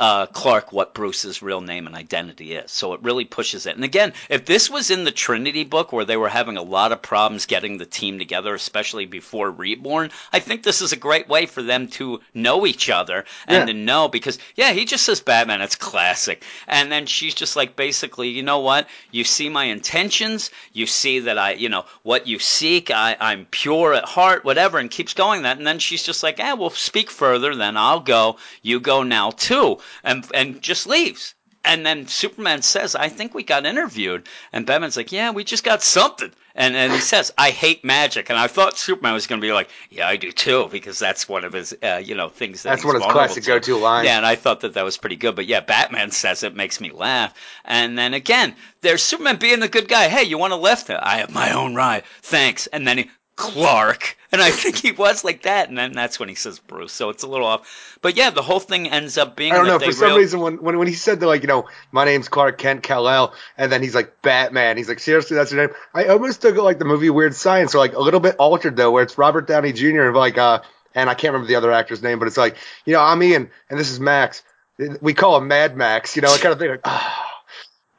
Uh, Clark what Bruce's real name and identity is. So it really pushes it. And again, if this was in the Trinity book where they were having a lot of problems getting the team together, especially before Reborn, I think this is a great way for them to know each other and yeah. to know because, yeah, he just says Batman, it's classic. And then she's just like, basically, you know what? You see my intentions. You see that I, you know, what you seek. I, I'm pure at heart, whatever, and keeps going that. And then she's just like, eh, we'll speak further. Then I'll go. You go now too. And and just leaves. And then Superman says, I think we got interviewed. And Batman's like, yeah, we just got something. And and he says, I hate magic. And I thought Superman was going to be like, yeah, I do too, because that's one of his, uh, you know, things. That that's one of his classic to. go-to lines. Yeah, and I thought that that was pretty good. But yeah, Batman says it, makes me laugh. And then again, there's Superman being the good guy. Hey, you want to left? I have my own ride. Thanks. And then he, Clark. And I think he was like that. And then that's when he says Bruce. So it's a little off. But yeah, the whole thing ends up being. I don't know. For some real- reason, when, when when he said, that, like, you know, my name's Clark Kent, Kal-El, and then he's like, Batman. He's like, seriously, that's your name? I almost took it like the movie Weird Science, or like a little bit altered, though, where it's Robert Downey Junior and like, uh, and I can't remember the other actor's name, but it's like, you know, I'm Ian, and this is Max. We call him Mad Max, you know, I kind of think, like, ah. Oh.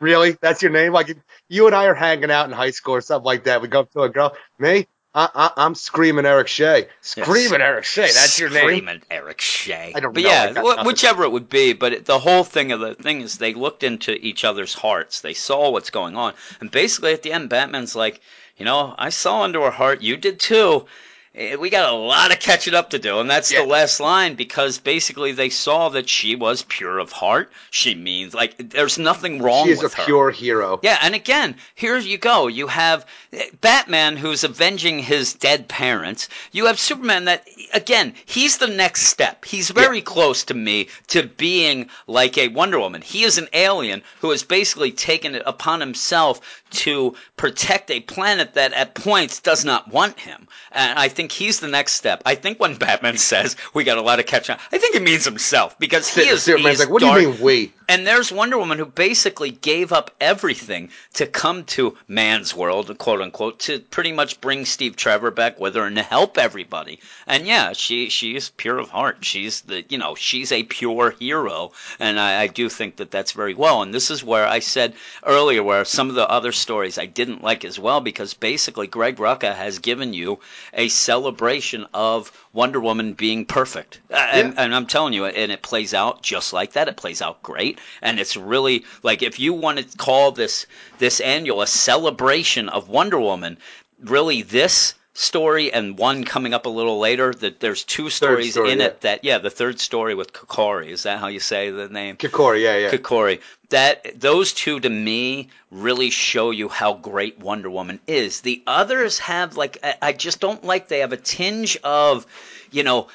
Really? That's your name? Like, you and I are hanging out in high school or something like that. We go up to a girl. Me? I, I, I'm Screaming Eric Shea. Screaming yes. Eric Shea. That's your name. Screaming Eric Shea. I don't but know. But yeah, wh- whichever it would be. But it, the whole thing of the thing is they looked into each other's hearts. They saw what's going on. And basically at the end, Batman's like, you know, I saw into her heart. You did too. We got a lot of catching up to do, and that's yeah. the last line, because basically they saw that she was pure of heart. She means, like, there's nothing wrong with her. She is a her. pure hero. Yeah, and again, here you go. You have Batman, who's avenging his dead parents. You have Superman that, again, he's the next step. He's very yeah. close to me to being like a Wonder Woman. He is an alien who has basically taken it upon himself to protect a planet that at points does not want him. And I think he's the next step. I think when Batman says we got a lot of catch on, I think he means himself, because he is Superman's like, what dark. do you mean we? And there's Wonder Woman, who basically gave up everything to come to man's world, quote unquote, to pretty much bring Steve Trevor back with her and to help everybody. And yeah, she she is pure of heart. She's the you know she's a pure hero, and I, I do think that that's very well. And this is where I said earlier where some of the other stories I didn't like as well, because basically Greg Rucka has given you a celebration of Wonder Woman being perfect. And, yeah. and I'm telling you, and it plays out just like that. It plays out great. And it's really, like, if you want to call this this annual a celebration of Wonder Woman, really this story and one coming up a little later, that there's two stories story, in yeah. it that, yeah, the third story with Kikori. Is that how you say the name? Kikori, yeah, yeah. Kikori. That those two to me really show you how great Wonder Woman is. The others have, like, I, I just don't like, they have a tinge of, you know,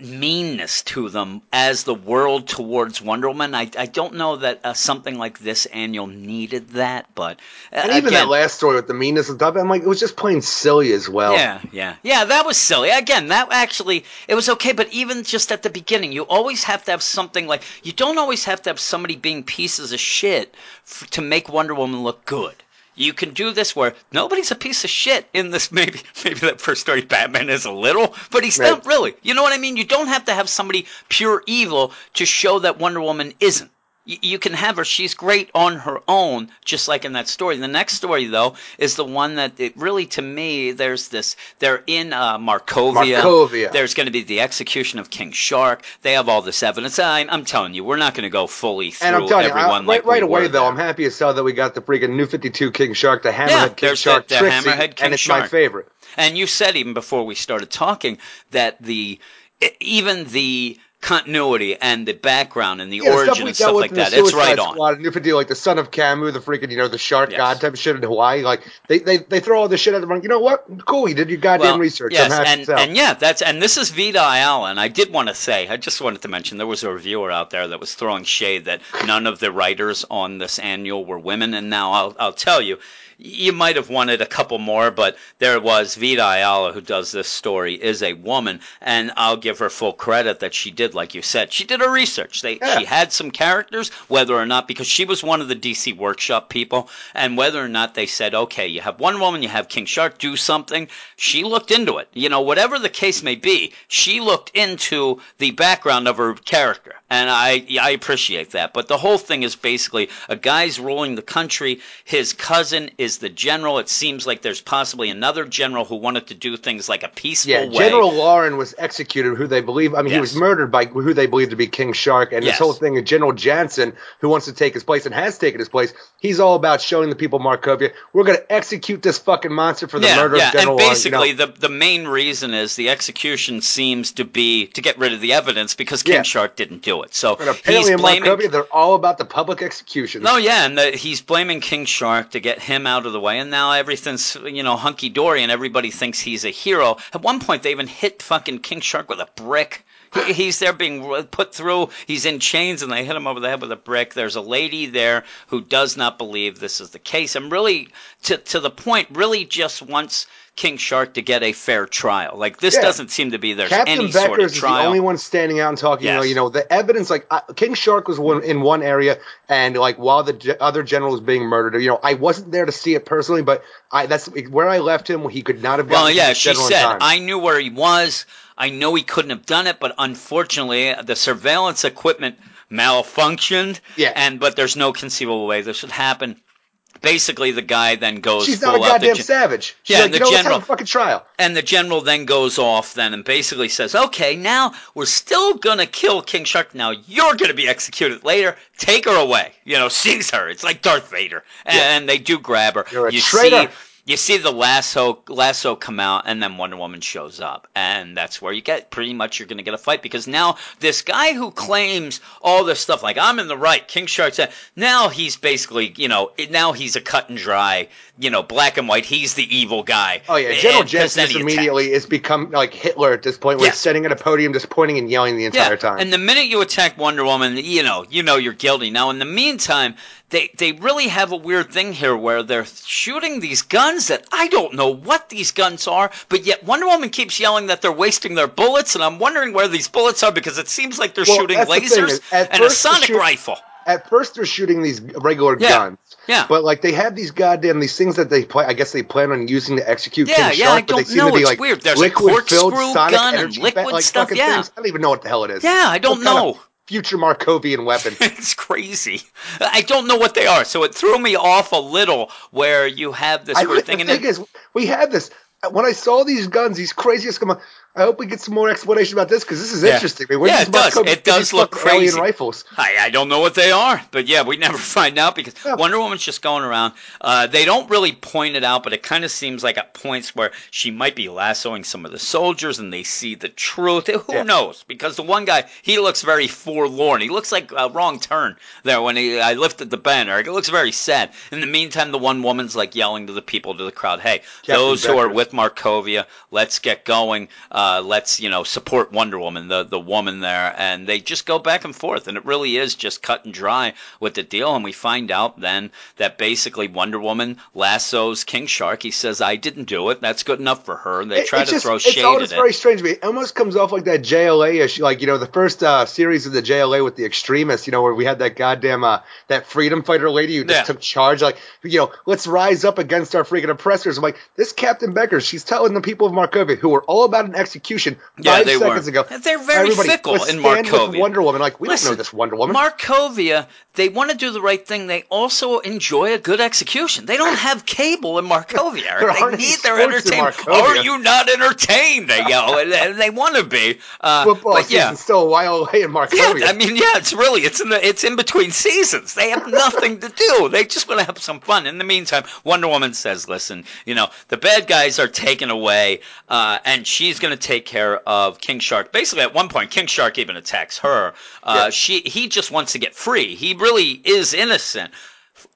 meanness to them as the world towards Wonder Woman. I, I don't know that uh, something like this annual needed that, but uh, and even again, that last story with the meanness and stuff, I'm like, it was just plain silly as well. Yeah, yeah, yeah. That was silly. Again, that actually it was okay, but even just at the beginning, you always have to have something like you don't always have to have somebody being pieces of shit f- to make Wonder Woman look good. You can do this where nobody's a piece of shit in this. Maybe maybe that first story, Batman is a little, but he's right. not really. You know what I mean? You don't have to have somebody pure evil to show that Wonder Woman isn't. Y- you can have her. She's great on her own, just like in that story. The next story, though, is the one that it really, to me, there's this. They're in uh, Markovia. Markovia. There's going to be the execution of King Shark. They have all this evidence. I'm, I'm telling you, we're not going to go fully through and I'm telling everyone. You, I, like right, right we away, though, I'm happy as hell that we got the freaking New fifty-two King Shark, the Hammerhead yeah, King Shark, the, the Trixie, Hammerhead King and it's Shark. My favorite. And you said even before we started talking that the even the. continuity and the background and the yeah, origin and stuff like that. It's right on. Squad, New fifty-two, like the son of Camus, the freaking, you know, the shark yes. god type of shit in Hawaii. Like they, they, they throw all this shit at them. Like, you know what? Cool, you did your goddamn well, research. Yes, I'm happy and, and yeah, that's and this is Vita Ayala. And I did want to say, I just wanted to mention there was a reviewer out there that was throwing shade that none of the writers on this annual were women. And now I'll I'll tell you. You might have wanted a couple more, but there was Vita Ayala, who does this story, is a woman, and I'll give her full credit that she did, like you said. She did her research. They, yeah. She had some characters, whether or not, because she was one of the D C workshop people, and whether or not they said, okay, you have one woman, you have King Shark, do something. She looked into it. You know, whatever the case may be, she looked into the background of her character, and I, I appreciate that. But the whole thing is basically a guy's ruling the country, his cousin is... is the general. It seems like there's possibly another general who wanted to do things like a peaceful yeah, way. Yeah, General Warren was executed, who they believe, I mean, yes. he was murdered by who they believe to be King Shark, and yes. this whole thing of General Jansen, who wants to take his place and has taken his place, he's all about showing the people Markovia, we're going to execute this fucking monster for the yeah, murder yeah. of General Warren. And basically, Warren, you know? the, the main reason is the execution seems to be to get rid of the evidence because King yeah. Shark didn't do do it. So but apparently he's blaming, in Markovia, they're all about the public execution. No, yeah, and the, he's blaming King Shark to get him out of the way, and now everything's, you know, hunky dory, and everybody thinks he's a hero. At one point, they even hit fucking King Shark with a brick. He, he's there being put through. He's in chains, and they hit him over the head with a brick. There's a lady there who does not believe this is the case, and really, to to the point, really just wants King Shark to get a fair trial. Like, this yeah. doesn't seem to be there's Captain any Beckers sort of trial. Captain Beckers is the only one standing out and talking. Yes. You know, you know the evidence. Like I, King Shark was one, in one area, and like while the ge- other general was being murdered. You know, I wasn't there to see it personally, but I that's where I left him. He could not have gotten. Well, yeah, she said time. I knew where he was. I know he couldn't have done it, but unfortunately, the surveillance equipment malfunctioned. Yeah. And but there's no conceivable way this should happen. Basically, the guy then goes. She's not a goddamn gen- savage. She's yeah, like, the you know, general. Let's have a fucking trial. And the general then goes off then and basically says, "Okay, now we're still gonna kill King Shark. Now you're gonna be executed later. Take her away. You know, seize her. It's like Darth Vader." And, yeah. and they do grab her. You're a you traitor. See, You see the lasso lasso come out, and then Wonder Woman shows up. And that's where you get pretty much you're going to get a fight. Because now this guy who claims all this stuff, like, I'm in the right, King Shark's out, now he's basically, you know, now he's a cut and dry, you know, black and white. He's the evil guy. Oh, yeah. General Jessus immediately is become like Hitler at this point. Where yes. he's sitting at a podium just pointing and yelling the entire yeah. time. And the minute you attack Wonder Woman, you know, you know you're guilty. Now, in the meantime, They they really have a weird thing here where they're shooting these guns that I don't know what these guns are, but yet Wonder Woman keeps yelling that they're wasting their bullets, and I'm wondering where these bullets are because it seems like they're well, shooting lasers the and a sonic shoot- rifle. At first, they're shooting these regular yeah. guns. Yeah. But, like, they have these goddamn, these things that they, play, I guess they plan on using to execute yeah, King yeah, Shark. Yeah, yeah, I don't know. Be, it's like, weird. There's a corkscrew gun and liquid ba- like, stuff. Yeah. Things. I don't even know what the hell it is. Yeah, I don't know. Future Markovian weapon. It's crazy. I don't know what they are, so it threw me off a little where you have this I, weird thing. The and thing it, is, we had this. When I saw these guns, these craziest guns, I hope we get some more explanation about this, because this is yeah. interesting. Where's yeah, it does. Markovian, it does look crazy. Rifles? I, I don't know what they are, but yeah, we never find out, because yeah. Wonder Woman's just going around. Uh, they don't really point it out, but it kind of seems like at points where she might be lassoing some of the soldiers, and they see the truth. Who yeah. knows? Because the one guy, he looks very forlorn. He looks like a wrong turn there when he, I lifted the banner. It looks very sad. In the meantime, the one woman's like yelling to the people, to the crowd, hey, Captain those Beckers. Who are with Markovia, let's get going. Uh, Uh, let's, you know, support Wonder Woman, the, the woman there. And they just go back and forth. And it really is just cut and dry with the deal. And we find out then that basically Wonder Woman lassos King Shark. He says, I didn't do it. That's good enough for her. And they it, try to just, throw shade all, at it. It's very strange to me. It almost comes off like that J L A issue. Like, you know, the first uh, series of the J L A with the extremists, you know, where we had that goddamn, uh, that freedom fighter lady who just yeah. took charge. Like, you know, let's rise up against our freaking oppressors. I'm like, this Captain Becker, she's telling the people of Markovia, who are all about an execution. Execution yeah, five they seconds were. ago. They're very fickle in Markovia. With Wonder Woman, like we Listen, don't know this Wonder Woman. Markovia, they want to do the right thing. They also enjoy a good execution. They don't have cable in Markovia. They need their entertainment. Are you not entertained? They yell, and they want to be. Uh, Football but, yeah. season's still a while away in Markovia. Yeah, I mean, yeah, it's really it's in the, it's in between seasons. They have nothing to do. They just want to have some fun. In the meantime, Wonder Woman says, "Listen, you know, the bad guys are taken away, uh, and she's going to." Take care of King Shark. Basically, at one point, King Shark even attacks her. Uh, yeah. She he just wants to get free. He really is innocent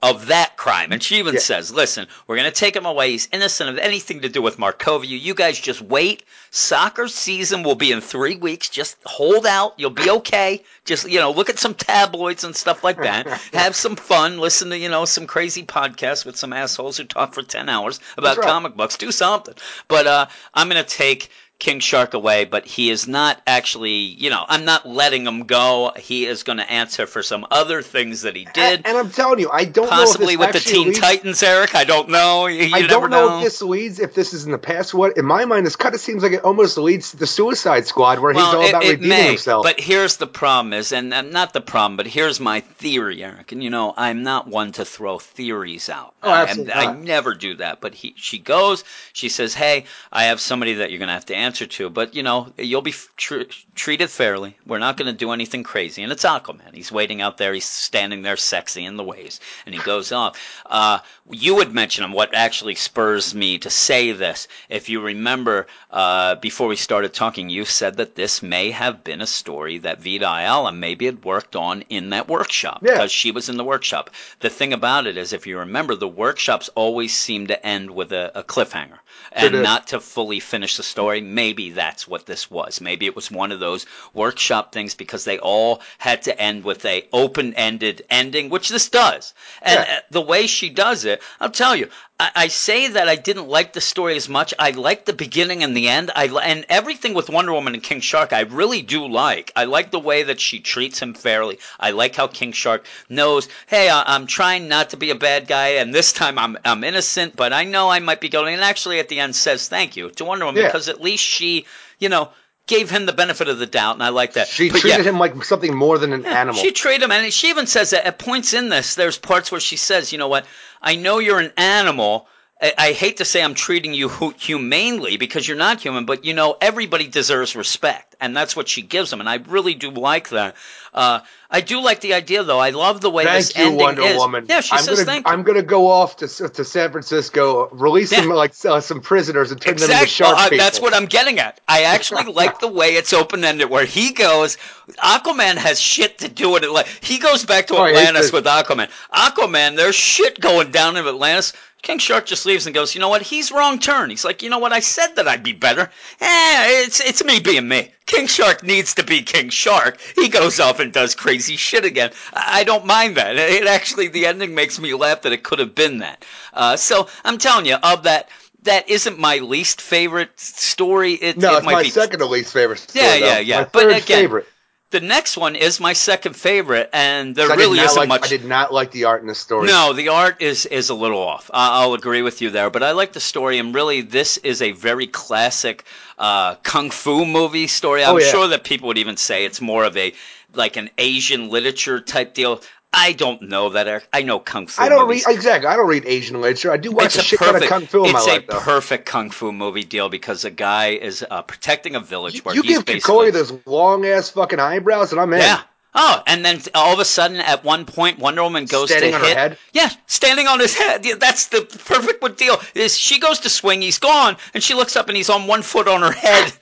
of that crime. And she even yeah. says, listen, we're going to take him away. He's innocent of anything to do with Markovia. You guys just wait. Soccer season will be in three weeks. Just hold out. You'll be okay. Just, you know, look at some tabloids and stuff like that. Have some fun. Listen to, you know, some crazy podcasts with some assholes who talk for ten hours about right. comic books. Do something. But uh, I'm going to take King Shark away, but he is not actually, you know, I'm not letting him go. He is going to answer for some other things that he did. And, and I'm telling you, I don't possibly know if this with the Teen leads. Titans, Eric. I don't know. You, you I don't know, know if this leads, if this is in the past. What in my mind, this kind of seems like it almost leads to the Suicide Squad, where well, he's all it, about it redeeming may, himself. But here's the problem is, and I'm not the problem, but here's my theory, Eric. And you know, I'm not one to throw theories out. Oh, absolutely. I, I never do that. But he, she goes, she says, hey, I have somebody that you're going to have to answer answer to. But, you know, you'll be tr- treated fairly. We're not going to do anything crazy. And it's Aquaman. He's waiting out there. He's standing there sexy in the waves. And he goes off. Uh, you would mention him. What actually spurs me to say this, if you remember, uh, before we started talking, you said that this may have been a story that Vita Ayala maybe had worked on in that workshop. Yeah. Because she was in the workshop. The thing about it is, if you remember, the workshops always seem to end with a, a cliffhanger. And not to fully finish the story. Maybe that's what this was. Maybe it was one of those workshop things, because they all had to end with a open-ended ending, which this does. And yeah. the way she does it, I'll tell you, I, I say that I didn't like the story as much. I liked the beginning and the end. I And everything with Wonder Woman and King Shark, I really do like. I like the way that she treats him fairly. I like how King Shark knows, hey, I, I'm trying not to be a bad guy, and this time I'm I'm innocent, but I know I might be guilty. And actually, at the end, says thank you to Wonder Woman, yeah. because at least she, you know, gave him the benefit of the doubt, and I like that. She but treated yeah, him like something more than an yeah, animal. She treated him, and she even says that at points in this, there's parts where she says, you know what, I know you're an animal. I, I hate to say I'm treating you humanely because you're not human, but, you know, everybody deserves respect, and that's what she gives him, and I really do like that. Uh, I do like the idea, though. I love the way thank this you, ending Wonder is. Woman. Yeah, she I'm says gonna, thank you. I'm going to go off to to San Francisco, release yeah. some, like, uh, some prisoners and turn exactly. them into shark uh, people. That's what I'm getting at. I actually like the way it's open-ended, where he goes, Aquaman has shit to do in Atlantis. He goes back to oh, Atlantis with Aquaman. Aquaman, there's shit going down in Atlantis. King Shark just leaves and goes, you know what? He's wrong turn. He's like, you know what? I said that I'd be better. Eh, it's it's me being me. King Shark needs to be King Shark. He goes off and does crazy shit again. I don't mind that. It actually, the ending makes me laugh that it could have been that. Uh, so I'm telling you, of that, that isn't my least favorite story. It, no, it it's might my be... second to least favorite story. Yeah, though. yeah, yeah. My but third again, favorite. The next one is my second favorite, and there really isn't like, much. I did not like the art in this story. No, the art is, is a little off. I'll agree with you there, but I like the story, and really this is a very classic uh, kung fu movie story. I'm oh, yeah. sure that people would even say it's more of a like an Asian literature type deal. I don't know that. I know kung fu. I don't movies. read exactly. I don't read Asian literature. I do watch a, a shit ton of kung fu in my life. It's a perfect kung fu movie deal because a guy is uh, protecting a village you, where you he's basically. You give Kikori those long ass fucking eyebrows, and I'm in. Yeah. Oh, and then all of a sudden, at one point, Wonder Woman goes standing to hit. Standing on her head? Yeah, standing on his head. Yeah, that's the perfect deal. Is she goes to swing, he's gone, and she looks up, and he's on one foot on her head.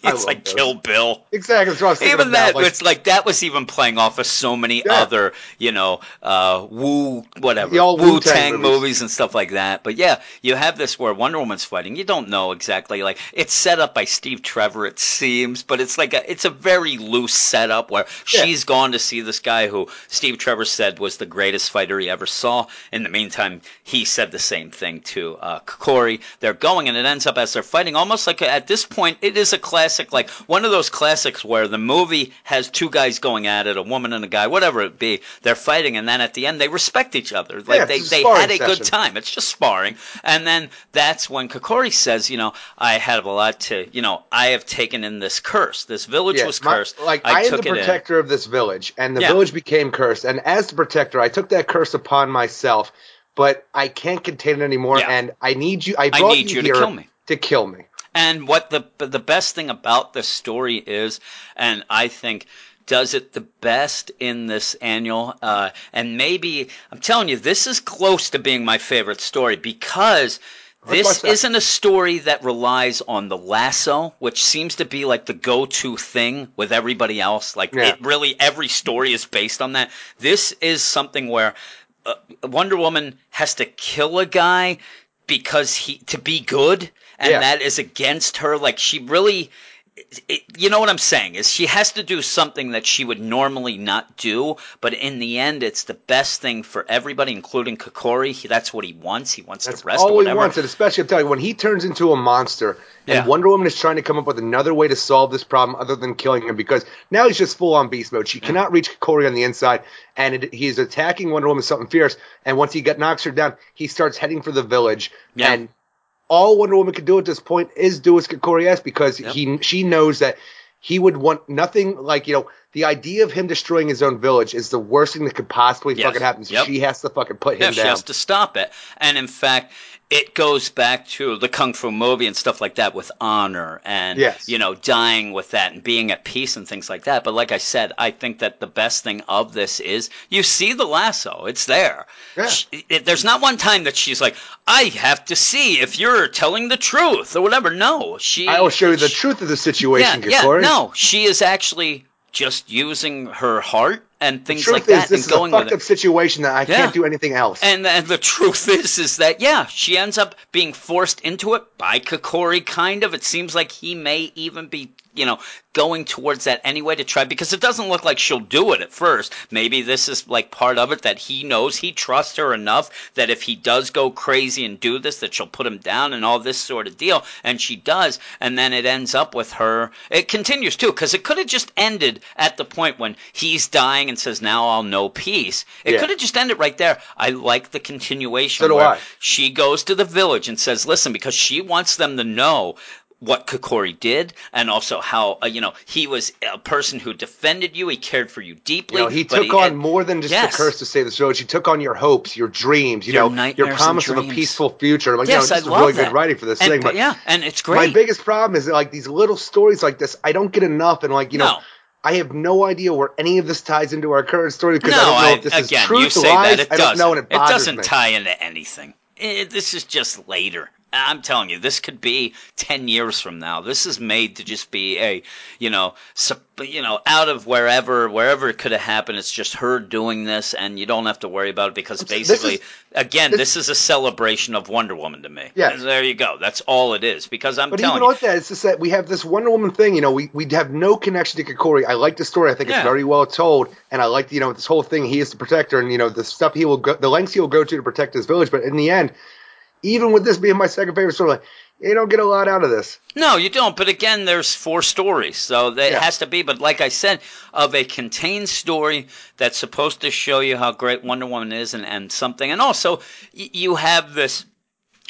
It's like those. Kill Bill. Exactly. That's what I was even that, like, it's like that was even playing off of so many yeah. other, you know, uh, Wu, whatever, Wu Tang movies. movies and stuff like that. But yeah, you have this where Wonder Woman's fighting. You don't know exactly. Like it's set up by Steve Trevor, it seems, but it's like a, it's a very loose setup where yeah. she's gone to see this guy who Steve Trevor said was the greatest fighter he ever saw. In the meantime, he said the same thing to uh, Kikori. They're going, and it ends up as they're fighting, almost like a, at this point, it is a classic. Like one of those classics where the movie has two guys going at it, a woman and a guy, whatever it be. They're fighting, and then at the end they respect each other. Like yeah, they, they had a session. good time. It's just sparring. And then that's when Kikori says, you know, I have a lot to, you know, I have taken in this curse. This village yes, was my, cursed. Like I, I am took the protector it in. of this village, and the yeah. village became cursed. And as the protector, I took that curse upon myself, but I can't contain it anymore. Yeah. And I need you. I, brought I need you, you here to kill me. To kill me. And what the the best thing about this story is, and I think does it the best in this annual, uh, and maybe, I'm telling you, this is close to being my favorite story because this isn't a story that relies on the lasso, which seems to be like the go-to thing with everybody else. Like yeah. it really, every story is based on that. This is something where uh, Wonder Woman has to kill a guy because he to be good. And yeah. that is against her. Like she really, it, you know what I'm saying is she has to do something that she would normally not do. But in the end, it's the best thing for everybody, including Kikori. He, that's what he wants. He wants that's to rest. All or whatever. he wants, and especially I'm telling you, when he turns into a monster, yeah. and Wonder Woman is trying to come up with another way to solve this problem other than killing him, because now he's just full on beast mode. She yeah. cannot reach Kikori on the inside, and it, he's attacking Wonder Woman with something fierce. And once he got knocks her down, he starts heading for the village. Yeah. And all Wonder Woman could do at this point is do as Kikori asks, because yep. he she knows that he would want nothing like, you know, the idea of him destroying his own village is the worst thing that could possibly yes. fucking happen. So yep. she has to fucking put him yeah, down. She has to stop it. And in fact, it goes back to the Kung Fu movie and stuff like that with honor and, yes. you know, dying with that and being at peace and things like that. But like I said, I think that the best thing of this is you see the lasso. It's there. Yeah. She, it, there's not one time that she's like, I have to see if you're telling the truth or whatever. No. she. I will show you the she, truth of the situation, yeah, Kikori. Yeah, no. She is actually just using her heart and things like that and going with it. The truth is, this is a fucked up situation that I yeah. can't do anything else. And, and the truth is, is that, yeah, she ends up being forced into it by Kikori, kind of. It seems like he may even be, you know, going towards that anyway to try, because it doesn't look like she'll do it at first. Maybe this is like part of it that he knows, he trusts her enough that if he does go crazy and do this, that she'll put him down and all this sort of deal. And she does. And then it ends up with her. It continues too, because it could have just ended at the point when he's dying and says, now I'll know peace. It yeah. could have just ended right there. I like the continuation so do where I. she goes to the village and says, listen, because she wants them to know what Kikori did and also how, uh, you know, he was a person who defended you. He cared for you deeply. You know, he took he, on and, more than just yes. the curse to save this village. He took on your hopes, your dreams, you your know, your promise of a peaceful future. Like, yes, you know, I love really that. Good writing for this and, thing. But yeah, and it's great. My biggest problem is that, like, these little stories like this, I don't get enough. And like, you no. know, I have no idea where any of this ties into our current story because no, I don't know I, if this again, is truth you say lies. That, it I don't know, and it bothers It doesn't me. tie into anything. It, this is just later. I'm telling you, this could be ten years from now. This is made to just be a, you know, sub, you know, out of wherever, wherever it could have happened. It's just her doing this, and you don't have to worry about it because basically, this is, again, this, this is a celebration of Wonder Woman to me. Yeah, there you go. That's all it is. Because I'm but telling you, even like that, it's just that we have this Wonder Woman thing. You know, we we have no connection to Kikori. I like the story. I think yeah. it's very well told, and I like you know this whole thing. He is the protector, and you know the stuff he will go, the lengths he will go to to protect his village. But in the end. Even with this being my second favorite story, like, you don't get a lot out of this. No, you don't. But again, there's four stories, so that yeah. it has to be. But like I said, of a contained story that's supposed to show you how great Wonder Woman is and, and something. And also, y- you have this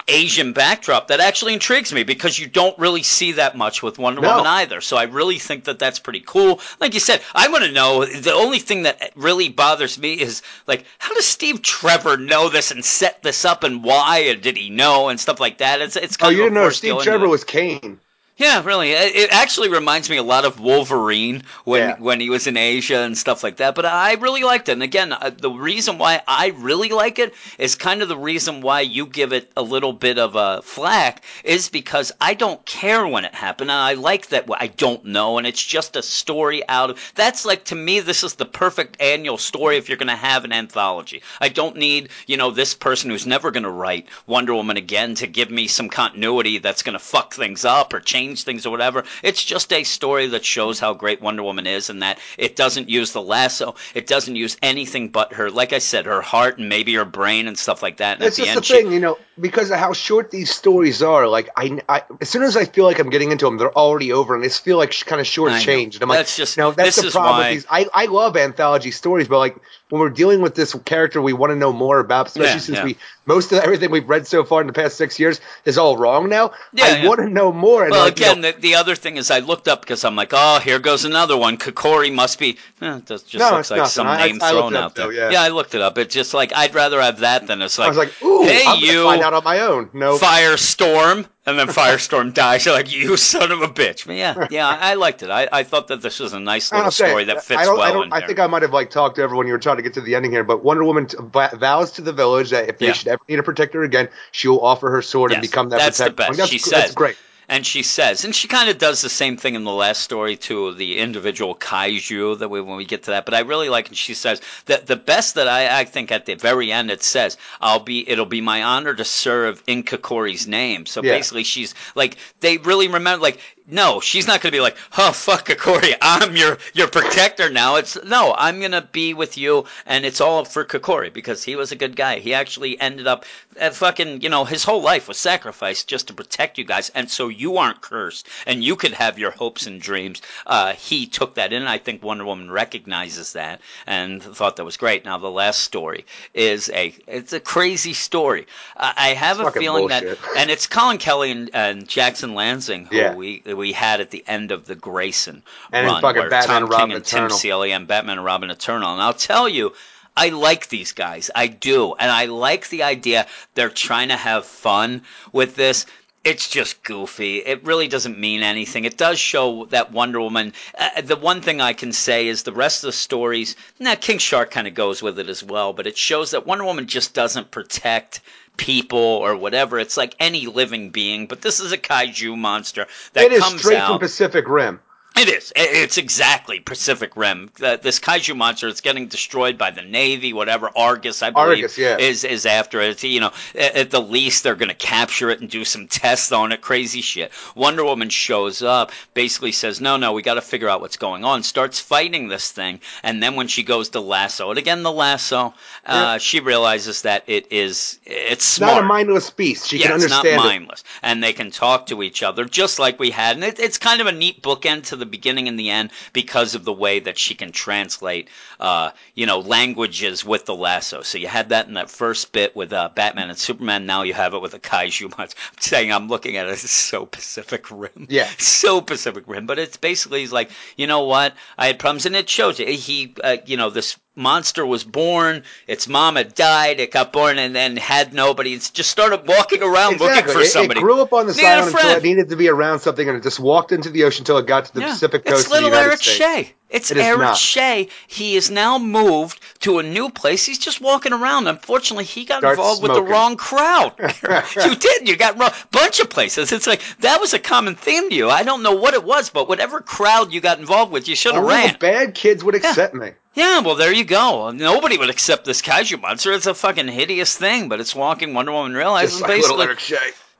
Asian backdrop that actually intrigues me because you don't really see that much with Wonder no. Woman either. So I really think that that's pretty cool. Like you said, I want to know, the only thing that really bothers me is, like, how does Steve Trevor know this and set this up and why and did he know and stuff like that? It's, it's kind oh, of you didn't know Steve Trevor was Kane. Yeah, really. It actually reminds me a lot of Wolverine when, yeah. when he was in Asia and stuff like that. But I really liked it. And again, the reason why I really like it is kind of the reason why you give it a little bit of a flack is because I don't care when it happened. And I like that I don't know. And it's just a story out of – that's like to me this is the perfect annual story if you're going to have an anthology. I don't need, you know, this person who's never going to write Wonder Woman again to give me some continuity that's going to fuck things up or change things or whatever. It's just a story that shows how great Wonder Woman is and that it doesn't use the lasso. It doesn't use anything but her, like I said, her heart and maybe her brain and stuff like that. And that's at the just end, the thing, she, you know, because of how short these stories are. Like I, I, as soon as I feel like I'm getting into them, they're already over and it's feel like kind of shortchanged. And I'm that's like, just, no, that's the problem why, with these. I, I love anthology stories, but like when we're dealing with this character, we want to know more about, especially yeah, since yeah. we most of everything we've read so far in the past six years is all wrong now. Yeah, I yeah. want to know more. And well, like, again, you know, the, the other thing is I looked up because I'm like, oh, here goes another one. Kikori must be eh, – that just no, looks like nothing. some I, name I, thrown I out though, there. Yeah. yeah, I looked it up. It's just like I'd rather have that than it's like, I was like, ooh, hey, I'm you find out on my own. No. Firestorm. And then Firestorm dies. You're like, you son of a bitch. But yeah, yeah, I liked it. I, I thought that this was a nice little say, story that fits I don't, well I don't, in I there. think I might have like talked to everyone you were trying to get to the ending here, but Wonder Woman t- vows to the village that if they yeah. should ever need a protector again, she will offer her sword yes, and become that that's protector. The best. That's, she says, that's great. And she says, and she kind of does the same thing in the last story to the individual kaiju that we, when we get to that. But I really like, and she says that the best that I, I think at the very end it says, "I'll be, it'll be my honor to serve in Kikori's name." So yeah. basically, she's like, they really remember, like, no, she's not going to be like, oh fuck, Kikori, I'm your your protector now. It's no, I'm going to be with you, and it's all for Kikori because he was a good guy. He actually ended up uh, fucking, you know, his whole life was sacrificed just to protect you guys, and so. You aren't cursed, and you could have your hopes and dreams. Uh, he took that in, and I think Wonder Woman recognizes that and thought that was great. Now, the last story is a it's a crazy story. Uh, I have it's a feeling bullshit. that, and it's Colin Kelly and, and Jackson Lansing, who yeah. we we had at the end of the Grayson and run, where Batman, Tom King and Eternal. Tim Seeley and Batman and Robin Eternal. And I'll tell you, I like these guys. I do. And I like the idea they're trying to have fun with this. It's just goofy. It really doesn't mean anything. It does show that Wonder Woman. Uh, the one thing I can say is the rest of the stories, now nah, King Shark kind of goes with it as well, but it shows that Wonder Woman just doesn't protect people or whatever. It's like any living being, but this is a kaiju monster that comes out. It is comes straight out. From Pacific Rim. It is. It's exactly Pacific Rim. This kaiju monster, it's getting destroyed by the Navy, whatever. Argus, I believe, Argus, yeah. is is after it. You know, at the least, they're going to capture it and do some tests on it. Crazy shit. Wonder Woman shows up, basically says, no, no, we got to figure out what's going on. Starts fighting this thing. And then when she goes to lasso it, again, the lasso, yeah. uh, she realizes that it is, it's smart. Not a mindless beast. She yeah, can understand it. It's not mindless. It. And they can talk to each other, just like we had. And it, it's kind of a neat bookend to the beginning and the end because of the way that she can translate, uh, you know, languages with the lasso. So you had that in that first bit with uh, Batman and Superman. Now you have it with a kaiju monster. I'm saying I'm looking at it. It's so Pacific Rim. Yeah. So Pacific Rim. But it's basically he's like, you know what? I had problems. And it shows you. He, uh, you know, this monster was born. Its mom had died. It got born and then had nobody. It just started walking around exactly. looking for it, somebody. It grew up on the needed island until it needed to be around something, and it just walked into the ocean until it got to the yeah. Pacific coast of the United Eric States. It's little Eric Shea. It's it Eric Shea. He is now moved to a new place. He's just walking around. Unfortunately, he got Start involved smoking. with the wrong crowd. You did. You got wrong. Bunch of places. It's like, that was a common theme to you. I don't know what it was, but whatever crowd you got involved with, you should have ran. The bad kids would accept yeah. me. Yeah, well, there you go. Nobody would accept this kaiju monster. It's a fucking hideous thing, but it's walking. Wonder Woman realizes like basically. Little Eric Shea.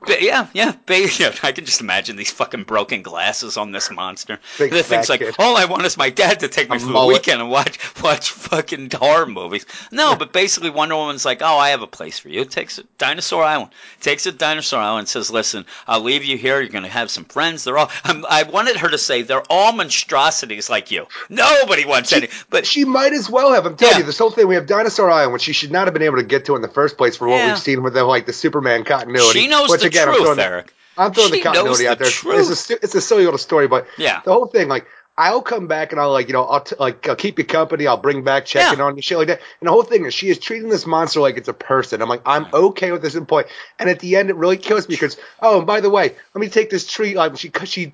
Yeah, yeah, yeah. I can just imagine these fucking broken glasses on this monster. Big the thing's like, kid. all I want is my dad to take me a for mullet. the weekend and watch watch fucking horror movies. No, but basically Wonder Woman's like, oh, I have a place for you. It takes it Dinosaur Island. Takes it Dinosaur Island and says, listen, I'll leave you here. You're going to have some friends. They're all. I'm, I wanted her to say they're all monstrosities like you. Nobody wants she, any. But she might as well have. I'm telling yeah. you, this whole thing, we have Dinosaur Island, which she should not have been able to get to in the first place for what yeah. we've seen with the, like, the Superman continuity. She knows the Again, truth, I'm throwing, Eric. I'm throwing the continuity the out there. Truth. It's a, it's a silly little story, but yeah. the whole thing, like, I'll come back and I'll, like, you know, I'll, t- like, I'll keep you company. I'll bring back, check in yeah. on you, shit like that. And the whole thing is she is treating this monster like it's a person. I'm like, I'm okay with this point. And at the end, it really kills me because, oh, and by the way, let me take this tree. Like, she, she,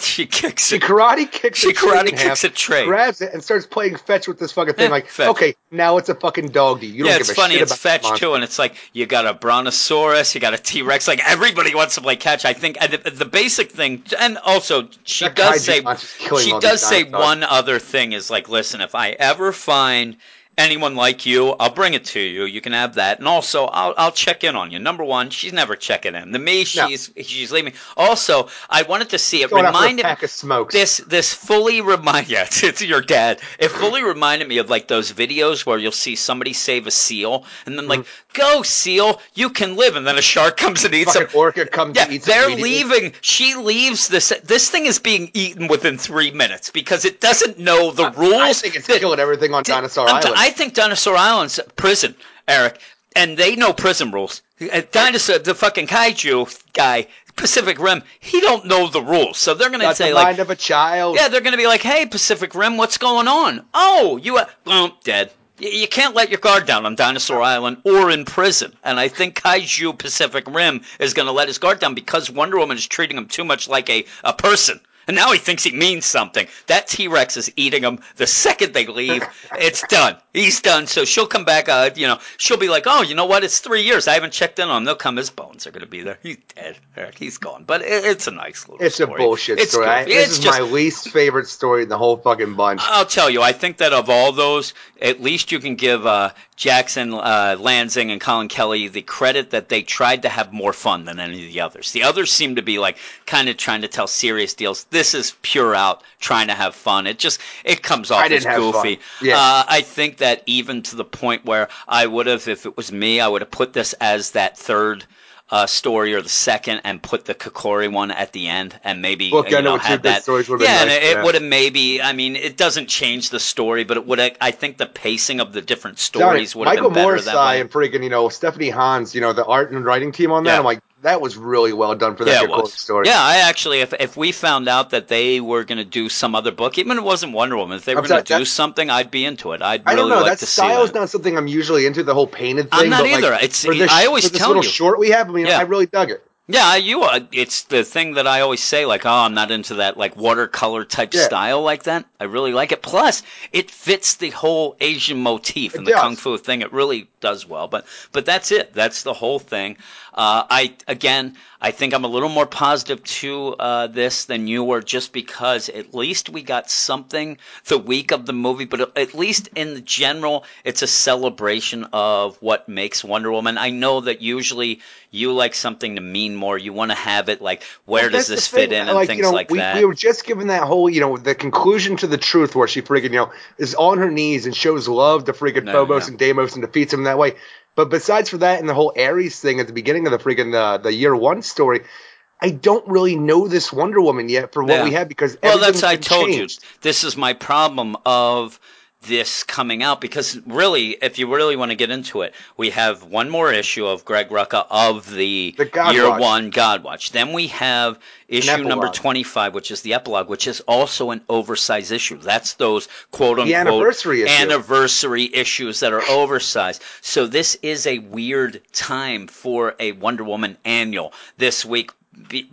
she kicks she it. karate kicks she karate kicks half, a tray, grabs it, and starts playing fetch with this fucking thing. Yeah, like, fetch. okay, now it's a fucking dog. You don't yeah, give it's a funny. Shit it's about fetch too, and it's like you got a brontosaurus, you got a T Rex. Like everybody wants to play catch. I think and the, the basic thing, and also she that does say she does say dinosaurs. one other thing is like, listen, if I ever find anyone like you, I'll bring it to you. You can have that. And also, I'll I'll check in on you. Number one, she's never checking in. To me, she's no. she's leaving. Also, I wanted to see it Going reminded me this this fully remind yeah, it's, it's your dad. It fully reminded me of like those videos where you'll see somebody save a seal and then like mm-hmm. go seal, you can live, and then a shark comes and eats them. Orca comes yeah, to eat they're leaving. She leaves this this thing is being eaten within three minutes because it doesn't know the I, rules. I think it's that, killing everything on Dinosaur I'm, Island. I think Dinosaur Island's prison, Eric, and they know prison rules. Dinosaur, the fucking kaiju guy, Pacific Rim, he don't know the rules, so they're going to say the like, mind of a child. Yeah, they're going to be like, hey, Pacific Rim, what's going on? Oh, you, uh, well, dead. You can't let your guard down on Dinosaur Island or in prison. And I think kaiju Pacific Rim is going to let his guard down because Wonder Woman is treating him too much like a, a person. And now he thinks he means something. That T-Rex is eating him. The second they leave, it's done. He's done. So she'll come back. Uh, you know, she'll be like, oh, you know what? It's three years. I haven't checked in on him. They'll come. His bones are going to be there. He's dead. He's gone. But it, it's a nice little it's story. It's a bullshit it's story. I, this it's is just, my least favorite story in the whole fucking bunch. I'll tell you. I think that of all those, at least you can give uh, Jackson uh, Lansing and Colin Kelly the credit that they tried to have more fun than any of the others. The others seem to be like kind of trying to tell serious deals. This is pure out trying to have fun. It just it comes off as goofy. Yeah. Uh, I think that even to the point where I would have, if it was me, I would have put this as that third uh, story or the second, and put the Kikori one at the end, and maybe well, you know had that. Yeah, nice, and it, yeah. it would have maybe. I mean, it doesn't change the story, but it would. I think the pacing of the different stories would have been better. Michael Morris and freaking you know Stephanie Hans, you know the art and writing team on that. Yeah. I'm like. that was really well done for that yeah, Kikori story. Yeah, I actually, if if we found out that they were going to do some other book, even if it wasn't Wonder Woman, if they were going to do something, I'd be into it. I'd really I don't know. Like that to see that. That style's not something I'm usually into, the whole painted thing. I'm not but either. Like, it's, this, I always tell you. For this little short we have, I mean, yeah. I really dug it. Yeah, you are. It's the thing that I always say, like, oh, I'm not into that, like, watercolor type yeah. style like that. I really like it. Plus, it fits the whole Asian motif and the Kung Fu thing. It really does well. But but that's it. That's the whole thing. Uh, I again, I think I'm a little more positive to uh, this than you were, just because at least we got something the week of the movie. But at least in the general, it's a celebration of what makes Wonder Woman. I know that usually you like something to mean more, you want to have it like where well, does this fit in and like, things you know, like we, that we were just given that whole, you know, the conclusion to the truth where she friggin', you know, is on her knees and shows love to friggin' no, Phobos no. and Deimos and defeats him that way. But besides for that and the whole Ares thing at the beginning of the friggin' uh, the year one story, I don't really know this Wonder Woman yet for what yeah. we have, because well that's I told changed. you this is my problem of this coming out, because really, if you really want to get into it, we have one more issue of Greg Rucka of the, the year Watch. one God Watch. Then we have issue number twenty-five, which is the epilogue, which is also an oversized issue. That's those quote-unquote anniversary, issue. anniversary issues that are oversized. So this is a weird time for a Wonder Woman annual this week.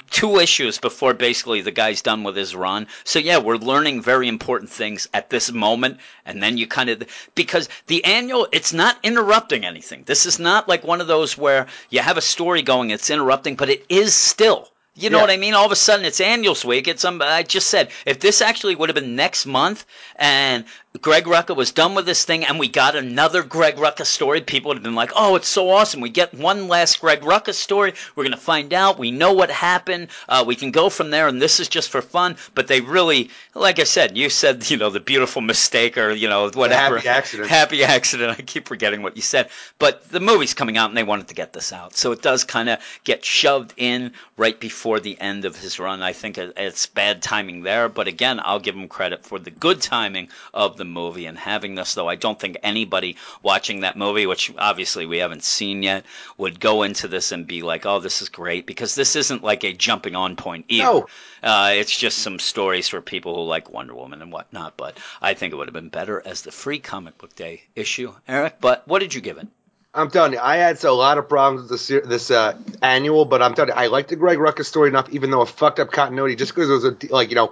Two issues before basically the guy's done with his run. So yeah, we're learning very important things at this moment, and then you kind of, because the annual, it's not interrupting anything. This is not like one of those where you have a story going, it's interrupting, but it is still. You know yeah. what I mean? All of a sudden, it's annuals week. It's um, I just said, if this actually would have been next month and Greg Rucka was done with this thing and we got another Greg Rucka story, people would have been like, oh, it's so awesome. We get one last Greg Rucka story. We're going to find out. We know what happened. Uh, we can go from there, and this is just for fun. But they really, like I said, you said, you know, the beautiful mistake or, you know, whatever. The happy accident. Happy accident. I keep forgetting what you said. But the movie's coming out, and they wanted to get this out. So it does kind of get shoved in right before. For the end of his run. I think it's bad timing there, but again, I'll give him credit for the good timing of the movie and having this, though I don't think anybody watching that movie, which obviously we haven't seen yet, would go into this and be like, oh, this is great, because this isn't like a jumping on point either. No. Uh, it's just some stories for people who like Wonder Woman and whatnot, but I think it would have been better as the free comic book day issue, Eric. But what did you give it? I'm telling you, I had a lot of problems with this this uh, annual, but I'm telling you, I liked the Greg Rucka story enough, even though it fucked up continuity, just because it was a de- like you know,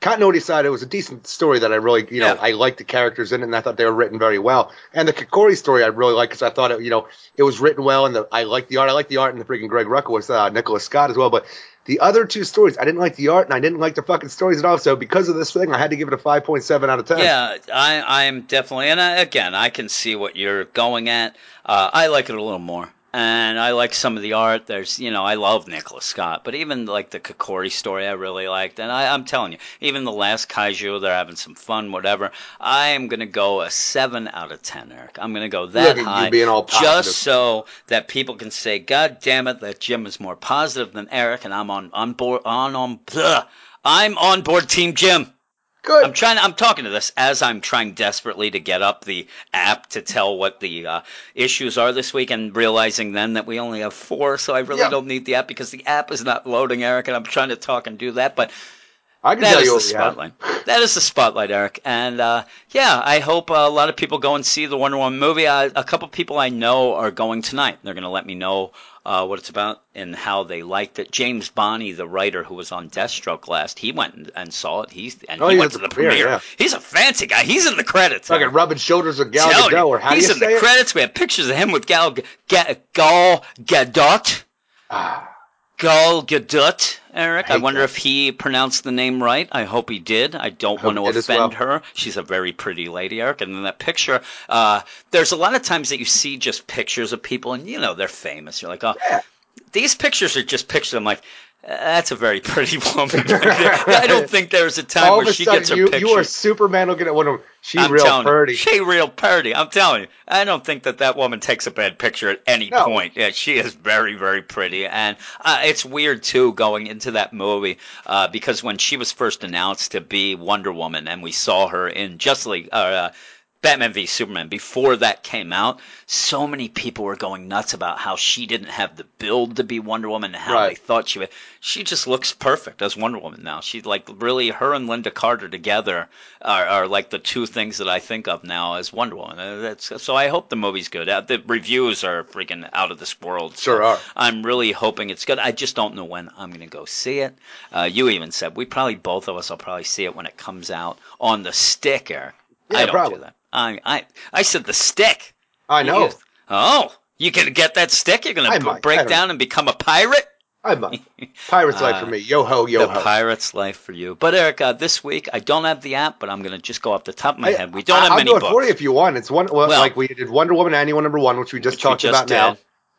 continuity side, it was a decent story that I really you know yeah. I liked the characters in it, and I thought they were written very well. And the Kikori story I really liked, because I thought it you know it was written well, and the, I liked the art. I liked the art, and the freaking Greg Rucka was uh, Nicholas Scott as well. But the other two stories, I didn't like the art, and I didn't like the fucking stories at all. So because of this thing, I had to give it a five point seven out of ten. Yeah, I, I'm definitely, and I, again, I can see what you're going at. Uh, I like it a little more, and I like some of the art. There's, you know, I love Nicholas Scott, but even like the Kikori story, I really liked. And I, I'm telling you, even the last Kaiju, they're having some fun, whatever. I am gonna go a seven out of ten, Eric. I'm gonna go that Look high, you being all positive, just so that people can say, "God damn it, that Jim is more positive than Eric," and I'm on on board on on. Bleh, I'm on board Team Jim. Good. I'm trying. I'm talking to this as I'm trying desperately to get up the app to tell what the uh, issues are this week, and realizing then that we only have four, so I really yeah. don't need the app because the app is not loading, Eric. And I'm trying to talk and do that, but I can that tell is you the spotlight. That is the spotlight, Eric. And uh, yeah, I hope uh, a lot of people go and see the Wonder Woman movie. Uh, a couple people I know are going tonight. They're going to let me know Uh, what it's about and how they liked it. James Bonney, the writer who was on Deathstroke last, he went and, and saw it. He's and oh, he, he went to the premiere. premiere. Yeah. He's a fancy guy. He's in the credits. Fucking like rubbing shoulders with Gal Gadot. You, or how he's do you in say the it? credits. We have pictures of him with Gal Gal, Gal Gadot. Ah. Gal Gadot, Eric. I, I wonder that. if he pronounced the name right. I hope he did. I don't I want to offend well. her. She's a very pretty lady, Eric. And then that picture, uh, there's a lot of times that you see just pictures of people, and, you know, they're famous. You're like, oh, yeah. these pictures are just pictures. I'm like, that's a very pretty woman. I don't think there's a time All where a she sudden, gets her you, picture. You are Superman looking at one of them. She's real pretty. She's real pretty. I'm telling you. I don't think that that woman takes a bad picture at any no. point. Yeah, she is very, very pretty. And uh, it's weird, too, going into that movie uh, because when she was first announced to be Wonder Woman and we saw her in Justice League uh, – Batman v Superman, before that came out, so many people were going nuts about how she didn't have the build to be Wonder Woman and how right. they thought she would. She just looks perfect as Wonder Woman now. She's like, really, her and Linda Carter together are, are like the two things that I think of now as Wonder Woman. That's, so I hope the movie's good. The reviews are freaking out of this world. So sure are. I'm really hoping it's good. I just don't know when I'm going to go see it. Uh, you even said, we probably, both of us will probably see it when it comes out on the sticker. Yeah, I don't probably. do that. I I I said the stick. I know. You, oh, you gonna get that stick? You're gonna b- break down and become a pirate? I might. Pirate's uh, life for me. Yo ho, yo the ho. The pirate's life for you. But Eric, uh, this week I don't have the app, but I'm gonna just go off the top of my I, head. We don't I, have I'll many do it books. For you if you want. It's one well, well, like we did Wonder Woman Annual Number One, which we just which talked we just about did. now.